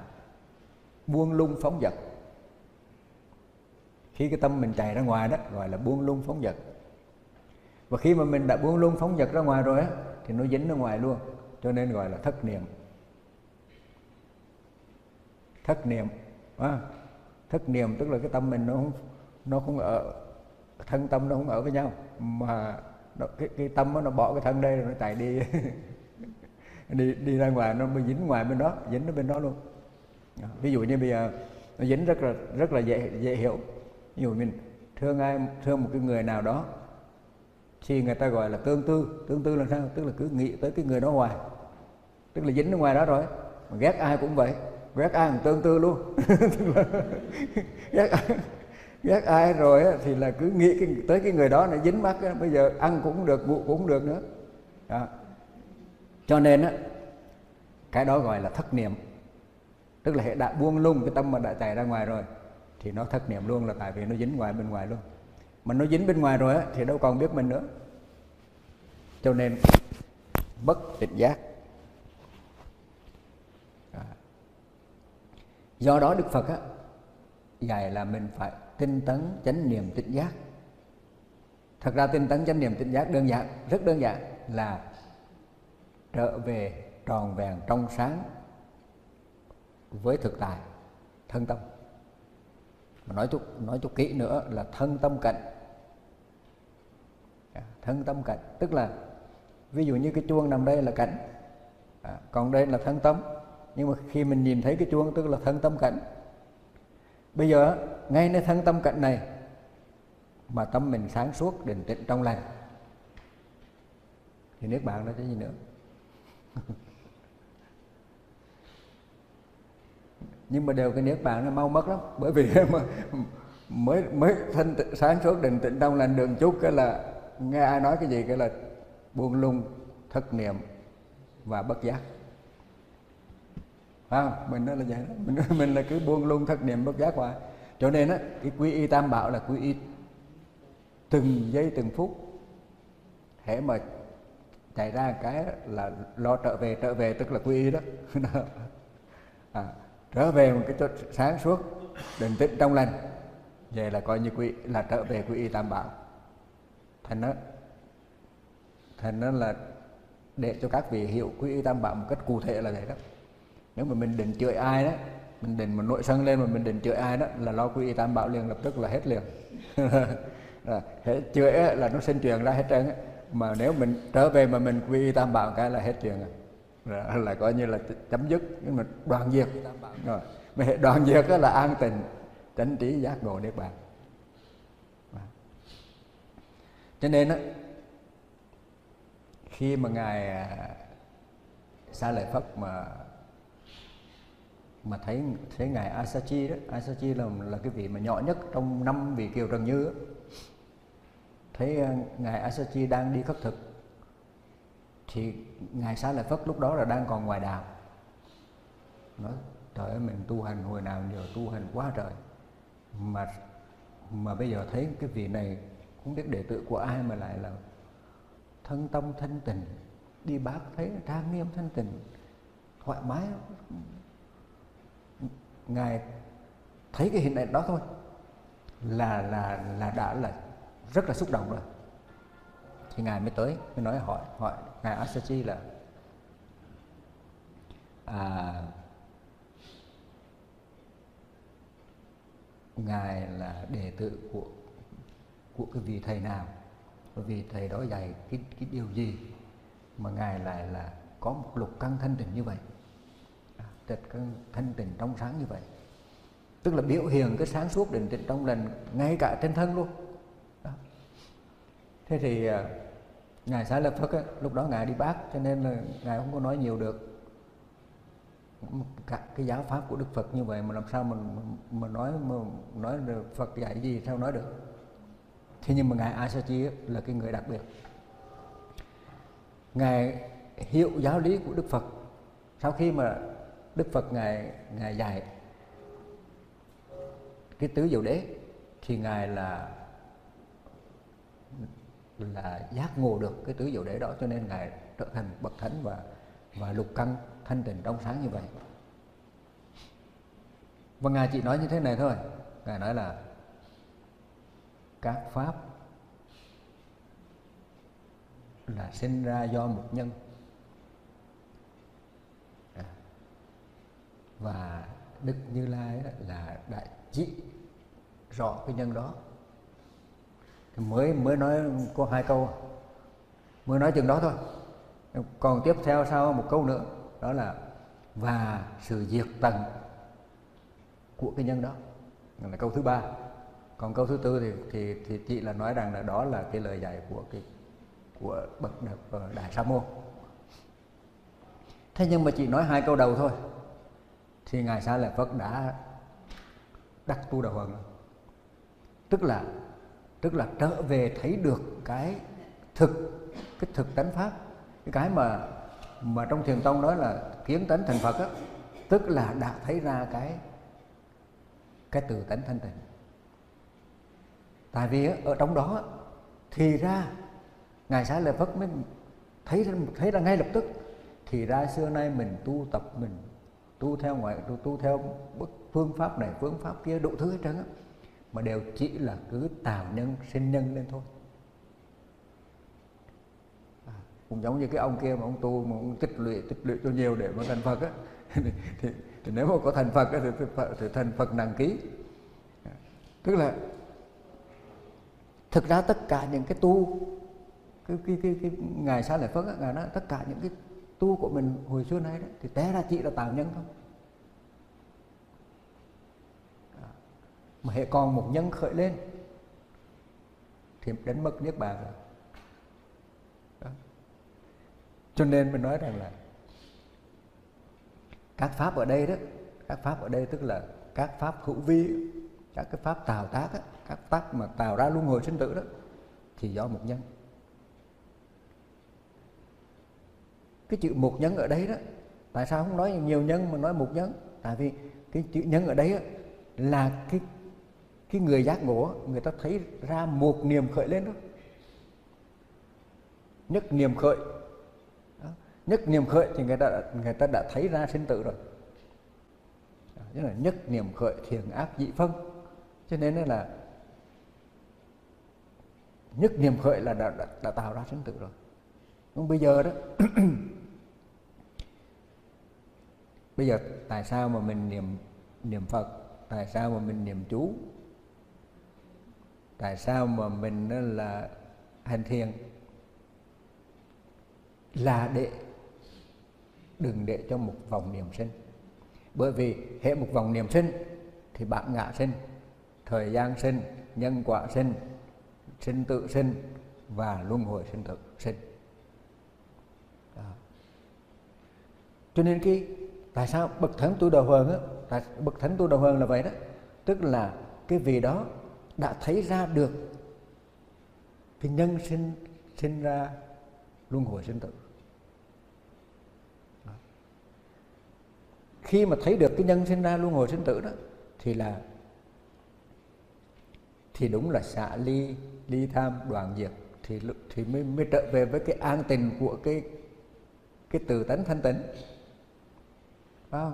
buông lung phóng dật. Khi cái tâm mình chạy ra ngoài đó gọi là buông lung phóng dật. Và khi mà mình đã buông lung phóng dật ra ngoài rồi á thì nó dính ra ngoài luôn, cho nên gọi là thất niệm. Thất niệm à, thất niệm tức là cái tâm mình nó không ở, thân tâm nó không ở với nhau, mà cái tâm nó bỏ cái thân đây rồi nó chạy đi đi ra ngoài, nó mới dính ngoài bên đó, dính nó bên đó luôn. Ví dụ như bây giờ nó dính rất là dễ hiểu. Ví dụ mình thương một cái người nào đó thì người ta gọi là tương tư. Tương tư là sao? Tức là cứ nghĩ tới cái người đó hoài, tức là dính ở ngoài đó rồi. Mà ghét ai cũng vậy, ghét ai cũng tương tư luôn. ghét ai rồi thì là cứ nghĩ tới cái người đó, nó dính mắt. Bây giờ ăn cũng được, ngủ cũng được nữa. Đó. Cho nên á, cái đó gọi là thất niệm. Tức là hệ đã buông lung, cái tâm mà đã chạy ra ngoài rồi thì nó thất niệm luôn, là tại vì nó dính ngoài bên ngoài luôn. Mà nó dính bên ngoài rồi á, thì đâu còn biết mình nữa. Cho nên bất tỉnh giác. Do đó Đức Phật á, dạy là mình phải tinh tấn chánh niệm tỉnh giác. Thật ra tinh tấn chánh niệm tỉnh giác đơn giản, rất đơn giản, là trở về tròn vẹn trong sáng với thực tại thân tâm. Mà nói chút kỹ nữa là thân tâm cận. Thân tâm cận tức là ví dụ như cái chuông nằm đây là cảnh, còn đây là thân tâm. Nhưng mà khi mình nhìn thấy cái chuông tức là thân tâm cảnh. Bây giờ ngay nơi thân tâm cảnh này mà tâm mình sáng suốt định tĩnh trong lành thì Niết Bàn nó chứ gì nữa. Nhưng mà đều cái Niết Bàn nó mau mất lắm, bởi vì mới sáng suốt định tĩnh trong lành đường chút cái là nghe ai nói cái gì cái là buông lung, thất niệm và bất giác. À, mình đó là vậy đó, mình là cứ buông lung thất niệm bất giác hoài. Cho nên á, cái quy y Tam Bảo là quy y từng giây từng phút. Hễ mà Chạy ra cái là lo trở về tức là quy y đó. Trở về một cái chỗ sáng suốt, định tĩnh trong lành, vậy là coi như quy là trở về quy y Tam Bảo. Thành nó là để cho các vị hiểu quy y Tam Bảo một cách cụ thể là vậy đó. Nếu mà mình định chửi ai đó, mình định một nội sân lên mà mình định chửi ai đó là lo quy y Tam Bảo liền, lập tức là hết liền. Chửi là nó sinh truyền ra hết trơn á. Mà nếu mình trở về mà mình quy y Tam Bảo cái là hết chuyện rồi, là coi như là chấm dứt, nhưng mà đoạn diệt rồi. Mà đoạn diệt là an tịnh, chánh trí, giác ngộ, niết bàn. Cho nên đó, khi mà ngài Xá Lợi Phất mà thấy ngài Asachi đó, Asachi là cái vị mà nhỏ nhất trong 5 vị kiều Trần Như đó. Thấy ngài Asachi đang đi khất thực thì ngài Xá Lợi Phất lúc đó là đang còn ngoài đạo, nói trời ơi, mình tu hành hồi nào giờ tu hành quá trời, mà bây giờ thấy cái vị này không biết đệ tử của ai mà lại là thân tâm thanh tịnh, đi bác thấy trang nghiêm thanh tịnh thoải mái. Ngài thấy cái hình ảnh đó thôi là đã là rất là xúc động rồi. Thì ngài mới tới, mới nói hỏi ngài Asachi là ngài là đệ tử của cái vị thầy nào, vì thầy đó dạy cái điều gì mà ngài lại là có một lục căn thanh tịnh như vậy, trịch căn thanh tịnh trong sáng như vậy, tức là biểu hiện cái sáng suốt định tịnh trong lành ngay cả trên thân luôn. Thế thì ngài Xá Lợi Phất lúc đó ngài đi bác, cho nên là ngài không có nói nhiều được. Các cái giáo pháp của Đức Phật như vậy mà làm sao mình nói được Phật dạy gì, sao nói được. Thế nhưng mà ngài Asachi là cái người đặc biệt, ngài hiểu giáo lý của Đức Phật. Sau khi mà Đức Phật ngài dạy cái tứ diệu đế thì ngài là giác ngộ được cái tứ diệu đế đó, cho nên ngài trở thành bậc thánh và lục căn thanh tịnh trong sáng như vậy. Và ngài chỉ nói như thế này thôi, ngài nói là các pháp là sinh ra do một nhân, và Đức Như Lai là đã chỉ rõ cái nhân đó. Thì mới nói có 2 câu, mới nói chừng đó thôi. Còn tiếp theo sau một câu nữa, đó là và sự diệt tận của cái nhân đó, là câu thứ 3. Còn câu thứ 4 thì chị là nói rằng là đó là cái lời dạy của bậc Đại Sa Môn. Thế nhưng mà chị nói 2 câu đầu thôi thì ngài Xá Lợi Phất đã đắc Tu Đà Hoàn, tức là trở về thấy được cái thực tánh pháp, cái mà trong Thiền Tông nói là kiến tánh thành Phật á, tức là đã thấy ra cái tự tánh thanh tịnh. Tại vì ở trong đó thì ra ngài Xá Lợi Phất mới thấy ra ngay lập tức, thì ra xưa nay mình tu tập, mình tu theo phương pháp này phương pháp kia đủ thứ hết trơn á, mà đều chỉ là cứ tạo nhân sinh nhân lên thôi. Cũng giống như cái ông kia mà ông tu mà ông tích lũy cho nhiều để mà thành Phật á, thì nếu mà có thành Phật á thì thành Phật nặng ký. Tức là thực ra tất cả những cái tu cái ngài Xá Lợi Phất á, ngài nói tất cả những cái tu của mình hồi xưa nay đó thì té ra chỉ là tạo nhân thôi. Mà hệ còn một nhân khởi lên thì đến mức niết bàn rồi. Đó. Cho nên mình nói rằng là các pháp ở đây đó, các pháp ở đây tức là các pháp hữu vi, các cái pháp tạo tác đó, các pháp mà tạo ra luân hồi sinh tử đó thì do một nhân. Cái chữ một nhân ở đây đó, tại sao không nói nhiều nhân mà nói một nhân? Tại vì cái chữ nhân ở đây đó, là cái người giác ngộ người ta thấy ra một niềm khởi lên đó. Nhất niềm khởi nhất niệm khởi thì người ta đã thấy ra sinh tử rồi. Tức là nhất niệm khởi thiền áp dị phân. Cho nên là nhất niệm khởi là đã tạo ra sinh tử rồi. Còn bây giờ đó bây giờ tại sao mà mình niệm Phật, tại sao mà mình niệm chú, tại sao mà mình là hành thiền, là để đừng để cho một vòng niệm sinh. Bởi vì hệ một vòng niệm sinh thì bản ngã sinh, thời gian sinh, nhân quả sinh, sinh tự sinh và luân hồi sinh tử sinh. Đó. Cho nên cái tại sao bậc thánh Tu Đà Hoàn á, bậc thánh Tu Đà Hoàn là vậy đó, tức là cái vị đó đã thấy ra được cái nhân sinh sinh ra luân hồi sinh tử. Đó. Khi mà thấy được cái nhân sinh ra luân hồi sinh tử đó thì là thì đúng là xả ly ly tham đoạn diệt thì mới trở về với cái an tình của cái tự tánh thanh tịnh. Wow.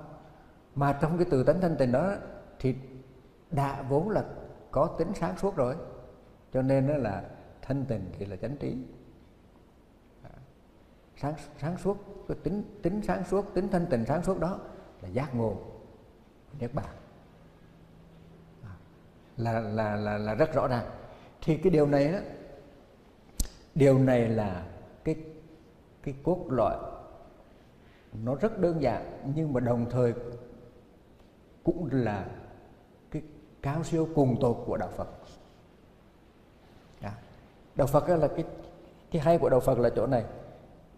Mà trong cái tự tánh thanh tịnh đó thì đã vốn là có tính sáng suốt rồi, cho nên đó là thanh tịnh thì là chánh trí, sáng suốt, cái tính sáng suốt, tính thanh tịnh sáng suốt đó là giác ngộ Niết Bàn, là rất rõ ràng. Thì cái điều này đó, điều này là cái cốt lõi, nó rất đơn giản nhưng mà đồng thời cũng là cái cao siêu cùng tột của đạo Phật. Đạo Phật là cái hay của đạo Phật là chỗ này,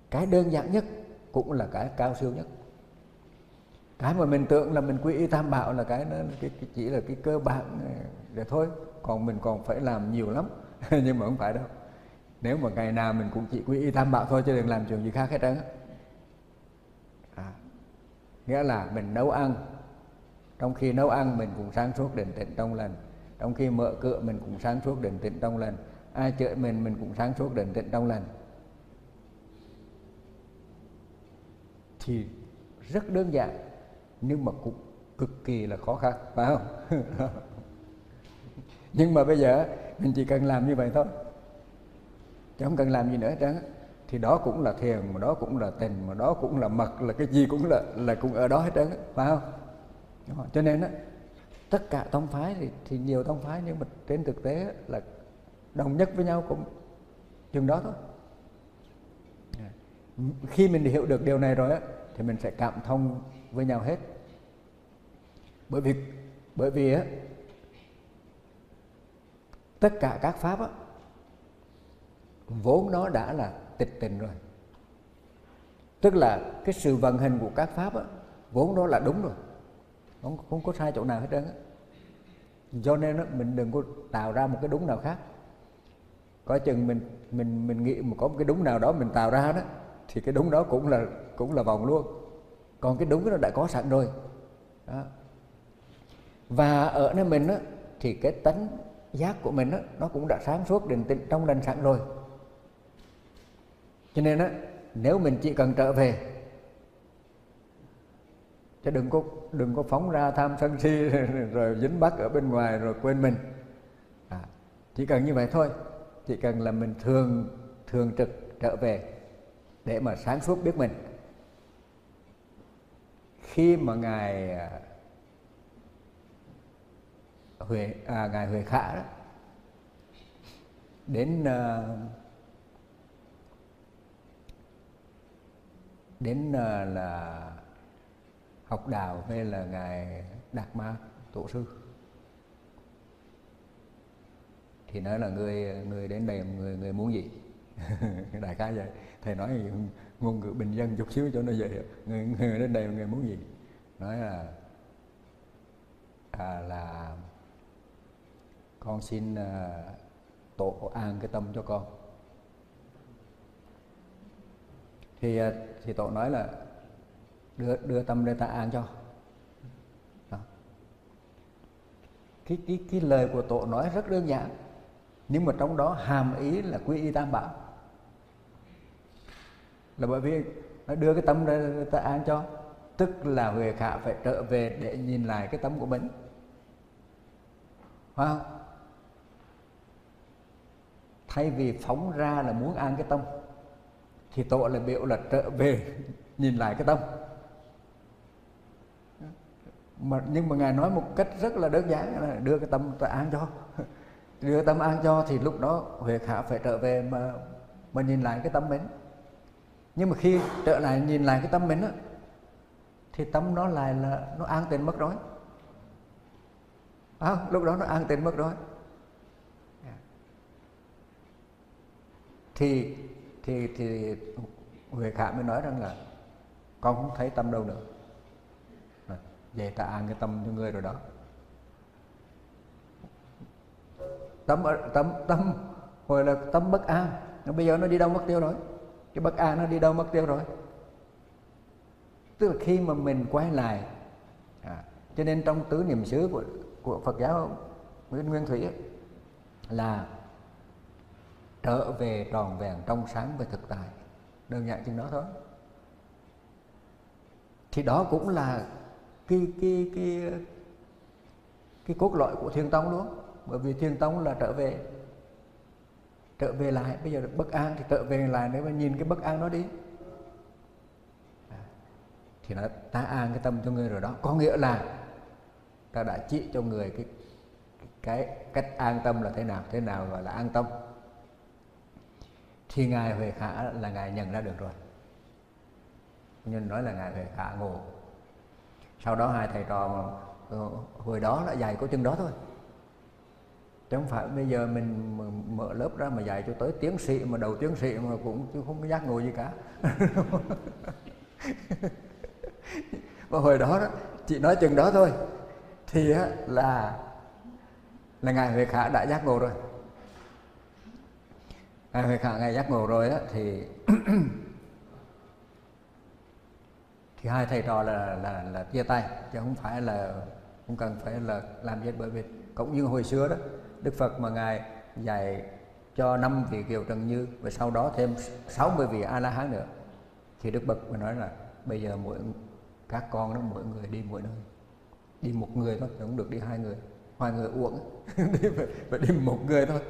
cái đơn giản nhất cũng là cái cao siêu nhất. Cái mà mình tưởng là mình quy y Tam Bảo là cái chỉ là cái cơ bản để thôi, còn mình còn phải làm nhiều lắm nhưng mà không phải đâu. Nếu mà ngày nào mình cũng chỉ quy y Tam Bảo thôi chứ đừng làm chuyện gì khác hết trơn. Nghĩa là mình nấu ăn, trong khi nấu ăn mình cũng sáng suốt định tĩnh trong lành, trong khi mở cửa mình cũng sáng suốt định tĩnh trong lành, ai chửi mình cũng sáng suốt định tĩnh trong lành. Thì rất đơn giản nhưng mà cũng cực kỳ là khó khăn, phải không? Nhưng mà bây giờ mình chỉ cần làm như vậy thôi, chứ không cần làm gì nữa hết trơn. Thì đó cũng là thiền, mà đó cũng là tình, mà đó cũng là mật, là cái gì cũng là cũng ở đó hết trơn, phải không? Đúng không? Cho nên đó, tất cả tông phái thì nhiều tông phái nhưng mà trên thực tế là đồng nhất với nhau cũng chừng đó thôi. Khi mình hiểu được điều này rồi á thì mình sẽ cảm thông với nhau hết. Bởi vì á tất cả các pháp á vốn nó đã là tịch tịnh rồi, tức là cái sự vận hành của các pháp á vốn nó là đúng rồi, không có sai chỗ nào hết trơn á. Do nên á mình đừng có tạo ra một cái đúng nào khác. Coi chừng mình nghĩ mà có một cái đúng nào đó mình tạo ra đó thì cái đúng đó cũng là vòng luôn, còn cái đúng nó đã có sẵn rồi đó. Và ở nơi mình đó, thì cái tánh giác của mình đó, nó cũng đã sáng suốt định tĩnh trong lành sẵn rồi. Cho nên đó, nếu mình chỉ cần trở về chứ đừng có phóng ra tham sân si rồi dính mắc ở bên ngoài rồi quên mình. Chỉ cần như vậy thôi, chỉ cần là mình thường trực trở về để mà sáng suốt biết mình. Khi mà ngài Huệ Khả đó, đến là học đạo hay là ngài Đạt Ma tổ sư thì nói là người đến đây người muốn gì? Đại khái vậy. Thầy nói ngôn ngữ bình dân chút xíu cho nó vậy. Người đến đây người muốn gì? Nói là con xin tổ an cái tâm cho con. Thì tổ nói là đưa tâm để ta an cho. Đó. Cái lời của tổ nói rất đơn giản nhưng mà trong đó hàm ý là quy y Tam Bảo. Là bởi vì nó đưa cái tâm ra ta an cho, tức là Huệ Khả phải trở về để nhìn lại cái tâm của mình, phải không? Thay vì phóng ra là muốn an cái tâm, thì tội là biểu là trở về nhìn lại cái tâm. Mà, nhưng mà Ngài nói một cách rất là đơn giản là đưa cái tâm ta an cho. Đưa tâm an cho thì lúc đó Huệ Khả phải trở về mà nhìn lại cái tâm mình. Nhưng mà khi trở lại nhìn lại cái tâm mình á, thì tâm nó lại là nó an tịnh mất rồi. À, lúc đó nó an tịnh mất rồi. Thì Huệ Khả mới nói rằng là con không thấy tâm đâu nữa. Vậy ta an cái tâm cho ngươi rồi đó. Tâm hồi là tâm bất an, bây giờ nó đi đâu mất tiêu rồi? Cái bất an nó đi đâu mất tiêu rồi? Tức là khi mà mình quay lại, cho nên trong tứ niệm xứ của Phật giáo Nguyên Thủy ấy, là trở về tròn vẹn trong sáng về thực tại, đơn giản chừng đó thôi. Thì đó cũng là cái cốt lõi của Thiền Tông luôn, bởi vì Thiền Tông là trở về lại. Bây giờ bất an thì trở về lại để mà nhìn cái bất an đó đi, thì nó ta an cái tâm cho người rồi đó. Có nghĩa là ta đã chỉ cho người cái cách an tâm là thế nào gọi là an tâm. Thì Ngài Huệ Khả là Ngài nhận ra được rồi, nhưng nói là Ngài Huệ Khả ngộ. Sau đó hai thầy trò hồi đó là dạy có chừng đó thôi, chứ không phải bây giờ mình mở lớp ra mà dạy cho tới tiến sĩ, mà đầu tiến sĩ mà cũng không có giác ngộ gì cả. Mà hồi đó chị nói chừng đó thôi, thì là Ngài Huệ Khả đã giác ngộ rồi. Ngài Huệ Khả Ngài giác ngộ rồi á, thì hai thầy trò là chia tay, chứ không phải là không cần phải là làm gì. Bởi vì cũng như hồi xưa đó, Đức Phật mà Ngài dạy cho 5 vị Kiều Trần Như và sau đó thêm 60 vị A La Hán nữa, thì Đức Phật nói là bây giờ các con đó mỗi người đi mỗi nơi, đi một người thôi, không được đi hai người uổng. đi một người thôi,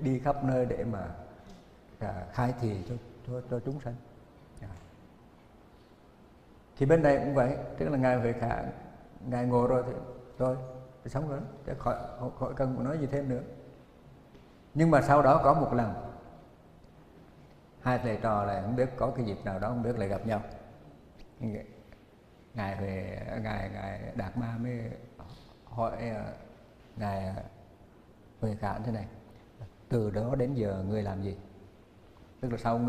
đi khắp nơi để mà khai thị cho chúng sanh. Thì bên đây cũng vậy, tức là Ngài Huệ Khả Ngài ngồi rồi thì thôi, sống rồi, để khỏi cần nói gì thêm nữa. Nhưng mà sau đó có một lần hai thầy trò là không biết có cái dịp nào đó, không biết lại gặp nhau. Ngài Đạt Ma mới hỏi Ngài Huệ Khả thế này: từ đó đến giờ ngươi làm gì? Tức là sau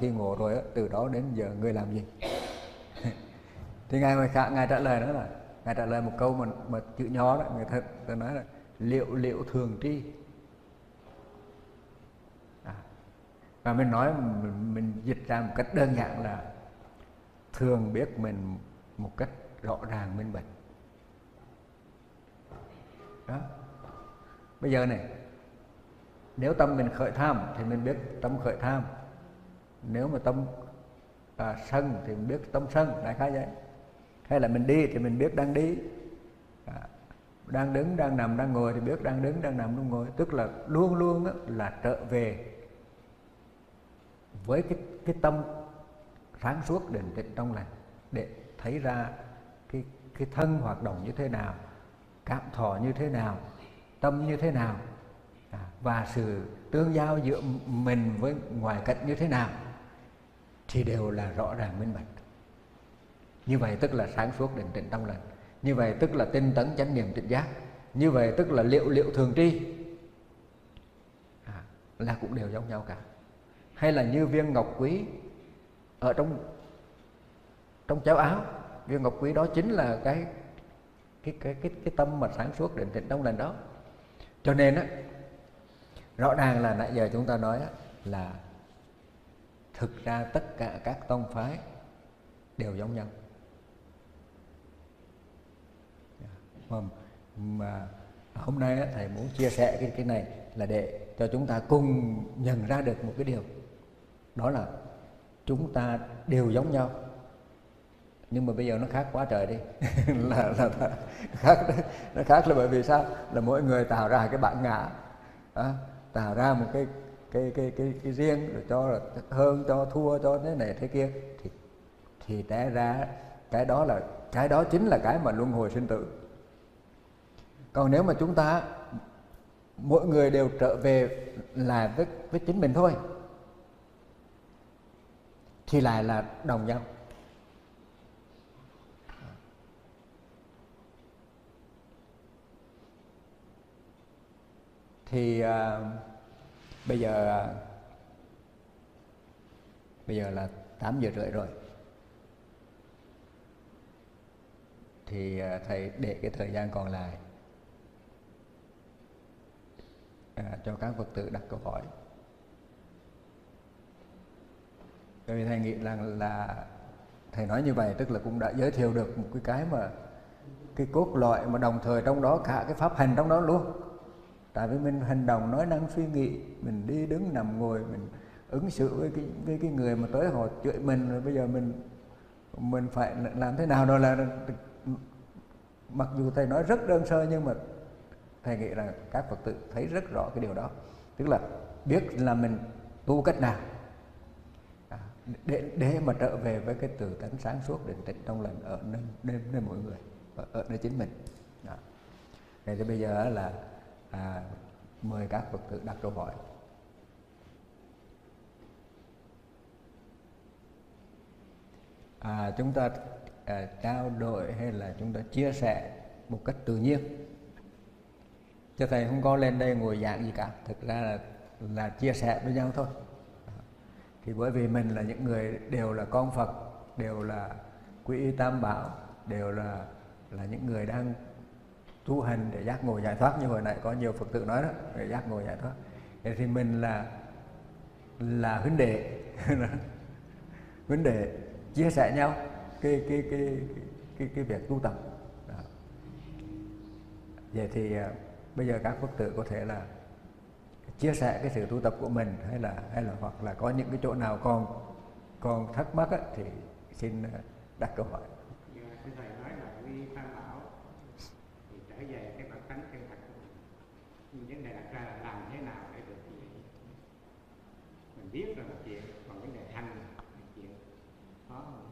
khi ngộ rồi đó, từ đó đến giờ ngươi làm gì? Thì Ngài Huệ Khả Ngài trả lời đó là, Ngài trả lời một câu mà chữ nhỏ đó, người ta nói là liệu thường tri. Và mình nói, mình dịch ra một cách đơn giản là thường biết mình một cách rõ ràng minh bạch. Đó. Bây giờ này, nếu tâm mình khởi tham thì mình biết tâm khởi tham. Nếu mà tâm sân thì mình biết tâm sân, đại khái vậy. Hay là mình đi thì mình biết đang đi. Đang đứng, đang nằm, đang ngồi thì biết đang đứng, đang nằm, đang ngồi. Tức là luôn luôn là trở về với cái tâm sáng suốt định tĩnh trong lành, để thấy ra cái thân hoạt động như thế nào, cảm thọ như thế nào, tâm như thế nào, và sự tương giao giữa mình với ngoại cảnh như thế nào, thì đều là rõ ràng minh bạch. Như vậy tức là sáng suốt định tĩnh trong lành, như vậy tức là tinh tấn chánh niệm tỉnh giác, như vậy tức là liệu thường tri, là cũng đều giống nhau cả. Hay là như viên ngọc quý ở trong cháo áo, viên ngọc quý đó chính là cái tâm mà sáng suốt định tĩnh trong lành đó. Cho nên á, rõ ràng là nãy giờ chúng ta nói á, là thực ra tất cả các tông phái đều giống nhau. Mà hôm nay á, thầy muốn chia sẻ cái này là để cho chúng ta cùng nhận ra được một cái điều, đó là chúng ta đều giống nhau, nhưng mà bây giờ nó khác quá trời đi. là khác đó. Nó khác là bởi vì sao? Là mỗi người tạo ra cái bản ngã, tạo ra một cái riêng, rồi cho là hơn, cho thua, cho thế này thế kia, thì té ra cái đó là cái đó chính là cái mà luân hồi sinh tử. Còn nếu mà chúng ta mỗi người đều trở về là với chính mình thôi, thì lại là đồng nhau. Thì bây giờ là 8 giờ rưỡi rồi, thì thầy để cái thời gian còn lại cho các Phật tử đặt câu hỏi. Bởi vì thầy nghĩ rằng là thầy nói như vậy tức là cũng đã giới thiệu được một cái mà cái cốt lõi, mà đồng thời trong đó cả cái pháp hành trong đó luôn. Tại vì mình hành động, nói năng, suy nghĩ, mình đi đứng nằm ngồi, mình ứng xử với cái người mà tới họ chửi mình, rồi bây giờ mình phải làm thế nào đó. Là mặc dù thầy nói rất đơn sơ, nhưng mà thầy nghĩ là các Phật tử thấy rất rõ cái điều đó, tức là biết là mình tu cách nào để mà trở về với cái tự tánh sáng suốt định tĩnh trong lành ở nơi mỗi người, ở nơi chính mình. Vậy thì bây giờ là mời các Phật tử đặt câu hỏi. Chúng ta trao đổi hay là chúng ta chia sẻ một cách tự nhiên, chứ thầy không có lên đây ngồi giảng gì cả. Thực ra là chia sẻ với nhau thôi. Thì bởi vì mình là những người đều là con Phật, đều là Quy Y Tam Bảo, đều là những người đang tu hành để giác ngộ giải thoát, như hồi nãy có nhiều Phật tử nói đó, để giác ngộ giải thoát. Thì mình là huynh đệ, huynh đệ chia sẻ nhau cái việc tu tập. Vậy thì bây giờ các Phật tử có thể là chia sẻ cái sự tu tập của mình, hay là hoặc là có những cái chỗ nào còn thắc mắc á, thì xin đặt câu hỏi. Biết là một chuyện, còn vấn đề hành là một chuyện khó không?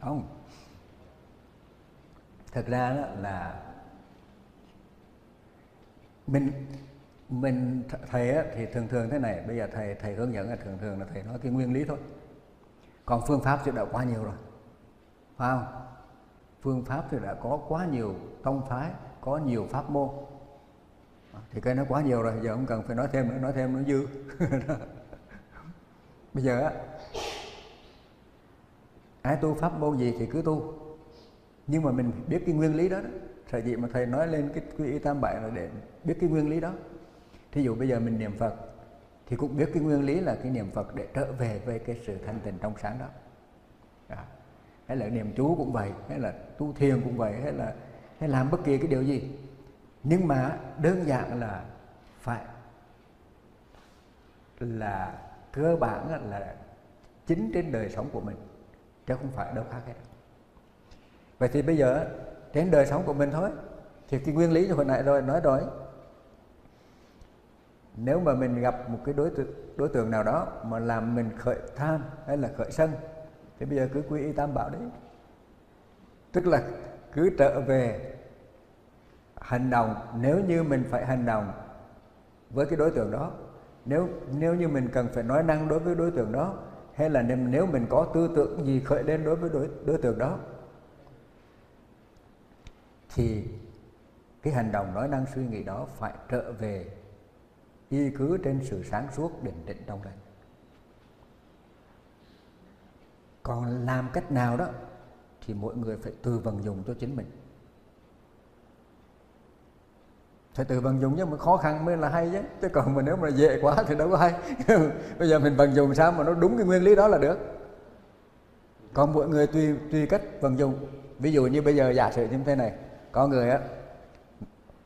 Không. Thật ra đó là mình thầy thì thường thế này, bây giờ thầy hướng dẫn là thường là thầy nói cái nguyên lý thôi. Còn phương pháp thì đã quá nhiều rồi. Phải không? Phương pháp thì đã có quá nhiều tông phái, có nhiều pháp môn. Thì cái nó quá nhiều rồi, giờ không cần phải nói thêm nữa, nói thêm nó dư. Bây giờ á, ai tu pháp môn gì thì cứ tu, nhưng mà mình biết cái nguyên lý đó. Sở dĩ mà thầy nói lên cái Quy Y Tam Bảo là để biết cái nguyên lý đó. Thí dụ bây giờ mình niệm Phật thì cũng biết cái nguyên lý là cái niệm Phật để trở về với cái sự thanh tịnh trong sáng đó. Hay là niệm chú cũng vậy, hay là tu thiền cũng vậy, hay làm bất kỳ cái điều gì. Nhưng mà đơn giản là phải là cơ bản là chính trên đời sống của mình, chứ không phải đâu khác hết. Vậy thì bây giờ trên đời sống của mình thôi, thì cái nguyên lý hồi nãy rồi nói rồi. Nếu mà mình gặp một cái đối tượng nào đó mà làm mình khởi tham hay là khởi sân, thì bây giờ cứ Quy Y Tam Bảo đấy, tức là cứ trở về hành động. Nếu như mình phải hành động với cái đối tượng đó, nếu như mình cần phải nói năng đối với đối tượng đó, hay là nếu mình có tư tưởng gì khởi lên đối với đối tượng đó, thì cái hành động nói năng suy nghĩ đó phải trở về y cứ trên sự sáng suốt định tĩnh trong lành. Còn làm cách nào đó thì mỗi người phải tự vận dụng cho chính mình. Phải tự vận dụng, nhưng mà khó khăn mới là hay chứ còn mà nếu mà dễ quá thì đâu có hay. Bây giờ mình vận dụng sao mà nó đúng cái nguyên lý đó là được. Còn mỗi người tùy cách vận dụng. Ví dụ như bây giờ giả sử như thế này, có người á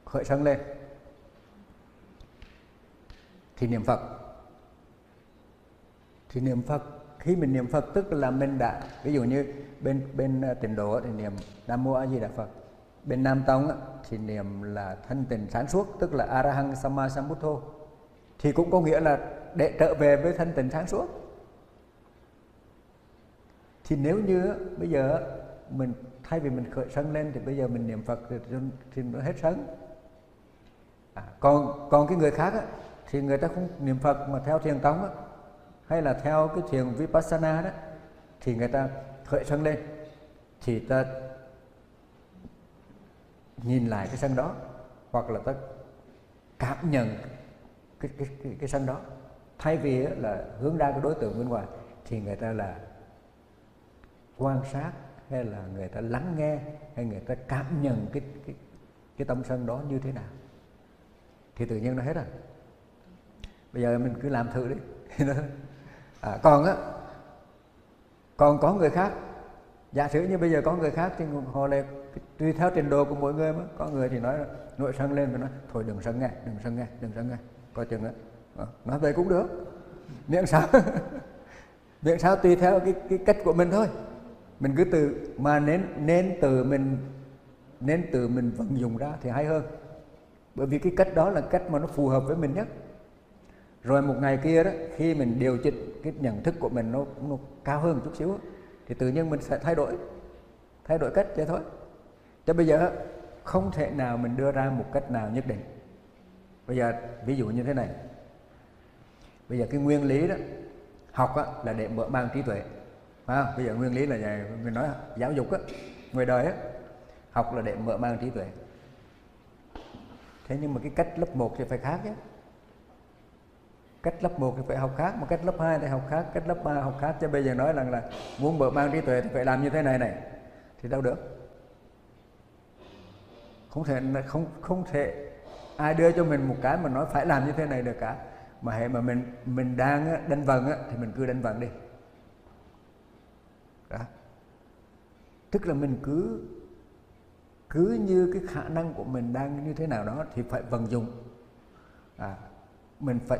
khởi sân lên thì niệm Phật, Thì niệm Phật, khi mình niệm Phật tức là mình đã, ví dụ như bên Tịnh Độ thì niệm Nam Mô A Di Đà Phật, bên Nam Tông thì niệm là thanh tịnh sáng suốt, tức là Arahang Sama Sambuddho, thì cũng có nghĩa là để trở về với thanh tịnh sáng suốt. Thì nếu như bây giờ mình thay vì mình khởi sân lên thì bây giờ mình niệm Phật thì nó hết sân. Còn cái người khác thì người ta không niệm Phật mà theo thiền tông hay là theo cái thiền Vipassana đó, thì người ta khởi sân lên thì ta nhìn lại cái sân đó, hoặc là ta cảm nhận cái sân đó, thay vì là hướng ra cái đối tượng bên ngoài thì người ta là quan sát, hay là người ta lắng nghe, hay người ta cảm nhận cái tâm sân đó như thế nào, thì tự nhiên nó hết rồi. Bây giờ mình cứ làm thử đi. Còn có người khác, giả sử như bây giờ có người khác thì họ lại tùy theo trình độ của mỗi người mà. Có người thì nói là nội sân lên và nói thôi đừng sân nghe, đừng sân nghe, đừng sân nghe, coi chừng đó. Nói về cũng được, miệng sao miệng sao tùy theo cái cách của mình thôi. Mình cứ từ mà nên từ mình vận dụng ra thì hay hơn, bởi vì cái cách đó là cách mà nó phù hợp với mình nhất. Rồi một ngày kia đó, khi mình điều chỉnh cái nhận thức của mình nó cao hơn một chút xíu thì tự nhiên mình sẽ thay đổi cách vậy thôi. Chứ bây giờ không thể nào mình đưa ra một cách nào nhất định. Bây giờ ví dụ như thế này, bây giờ cái nguyên lý đó học đó, là để mở mang trí tuệ. Bây giờ nguyên lý là vậy, mình nói giáo dục á, người đời á, học là để mở mang trí tuệ. Thế nhưng mà cái cách lớp 1 thì phải khác chứ. Cách lớp 1 thì phải học khác, mà cách lớp 2 thì học khác, cách lớp 3 học khác. Chứ bây giờ nói rằng là muốn mở mang trí tuệ thì phải làm như thế này này, thì đâu được. Không thể ai đưa cho mình một cái mà nói phải làm như thế này được cả. Mà hệ mà mình đang đánh vần á, thì mình cứ đánh vần đi. Đó. Tức là mình cứ như cái khả năng của mình đang như thế nào đó thì phải vận dụng. Mình phải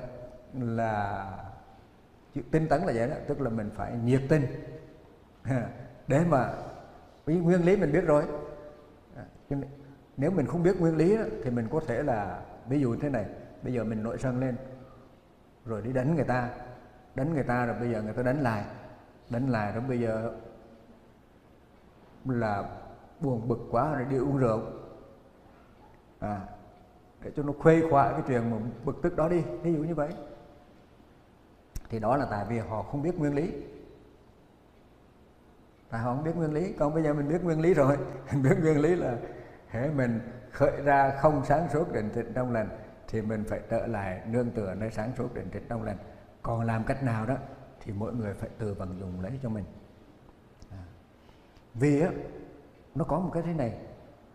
là tinh tấn là vậy đó, tức là mình phải nhiệt tình để mà nguyên lý mình biết rồi. Nếu mình không biết nguyên lý đó, thì mình có thể là ví dụ thế này, bây giờ mình nổi sân lên rồi đi đánh người ta rồi bây giờ người ta đánh lại rồi bây giờ là buồn bực quá rồi đi uống rượu, để cho nó khuây khỏa cái chuyện mà bực tức đó đi, ví dụ như vậy. Thì đó là tại vì họ không biết nguyên lý, tại họ không biết nguyên lý. Còn bây giờ mình biết nguyên lý rồi, mình biết nguyên lý là hễ mình khởi ra không sáng suốt định tịnh trong lành thì mình phải trở lại nương tựa nơi sáng suốt định tịnh trong lành. Còn làm cách nào đó thì mỗi người phải tự vận dụng lấy cho mình. Vì á, nó có một cái thế này,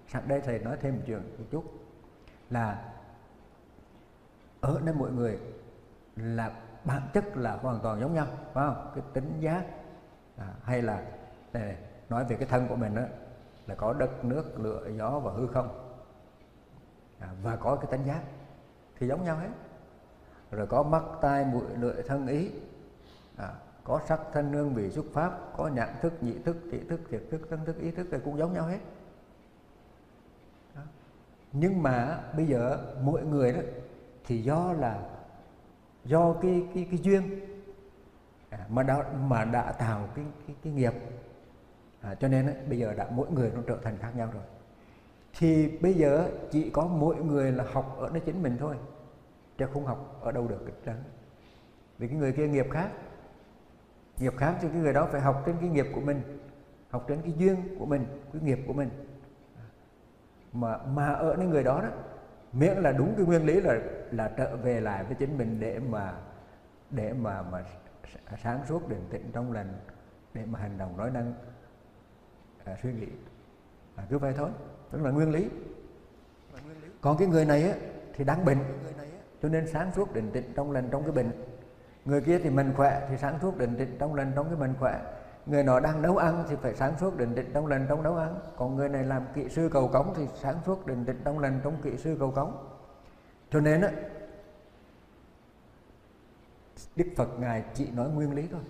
sẵn đây thầy nói thêm một chuyện một chút, là ở nơi mọi người là bản chất là hoàn toàn giống nhau, phải không? Cái tính giác hay là này, nói về cái thân của mình đó, là có đất, nước, lửa, gió và hư không, và có cái tính giác thì giống nhau hết. Rồi có mắt, tai, mũi, lưỡi, thân, ý, có sắc, thân, hương, vị, xúc, pháp, có nhãn thức, nhị thức, thị thức, thiệt thức, thân thức, ý thức thì cũng giống nhau hết. Đó. Nhưng mà bây giờ mỗi người đó thì do cái duyên mà đã tạo cái nghiệp, cho nên bây giờ đã mỗi người nó trở thành khác nhau rồi. Thì bây giờ chỉ có mỗi người là học ở nơi chính mình thôi, chứ không học ở đâu được đó. Vì cái người kia nghiệp khác thì cái người đó phải học trên cái nghiệp của mình, học trên cái duyên của mình, cái nghiệp của mình. Mà ở nơi người đó đó, miễn là đúng cái nguyên lý là trở về lại với chính mình để mà sáng suốt định tĩnh trong lành, để mà hành động nói năng suy nghĩ, cứ vậy thôi, tức là nguyên lý. Còn cái người này á, thì đang bệnh, cho nên sáng suốt định tĩnh trong lành trong cái bệnh. Người kia thì mình khỏe thì sáng suốt định tĩnh trong lành trong cái mình khỏe. Người nọ đang nấu ăn thì phải sáng suốt định tĩnh trong lành trong nấu ăn. Còn người này làm kỹ sư cầu cống thì sáng suốt định tĩnh trong lành trong kỹ sư cầu cống. Cho nên Đức Phật Ngài chỉ nói nguyên lý thôi.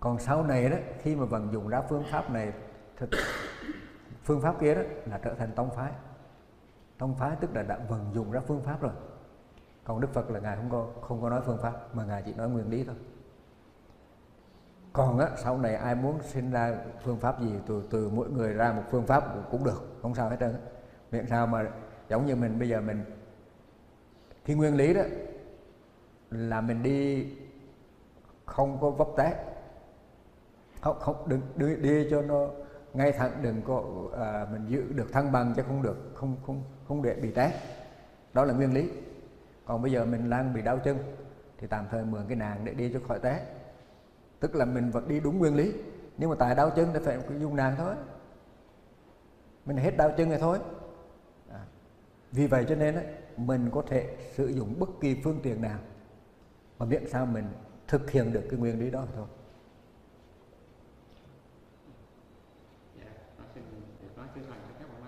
Còn sau này đó, khi mà vận dụng ra phương pháp này, phương pháp kia đó là trở thành tông phái. Tông phái tức là đã vận dụng ra phương pháp rồi. Còn Đức Phật là Ngài không có nói phương pháp, mà Ngài chỉ nói nguyên lý thôi. Còn á, sau này ai muốn sinh ra phương pháp gì, từ mỗi người ra một phương pháp cũng được, không sao hết trơn. Miễn sao mà giống như mình bây giờ mình, cái nguyên lý đó là mình đi không có vấp té, không đừng đi cho nó ngay thẳng, đừng có mình giữ được thăng bằng chứ không được, không để bị té. Đó là nguyên lý. Còn bây giờ mình đang bị đau chân thì tạm thời mượn cái nàng để đi cho khỏi té. Tức là mình vẫn đi đúng nguyên lý, nhưng mà tại đau chân thì phải dùng nàng thôi, mình hết đau chân rồi thôi. Vì vậy cho nên mình có thể sử dụng bất kỳ phương tiện nào mà miễn sao mình thực hiện được cái nguyên lý đó thôi. Dạ, nói xin nói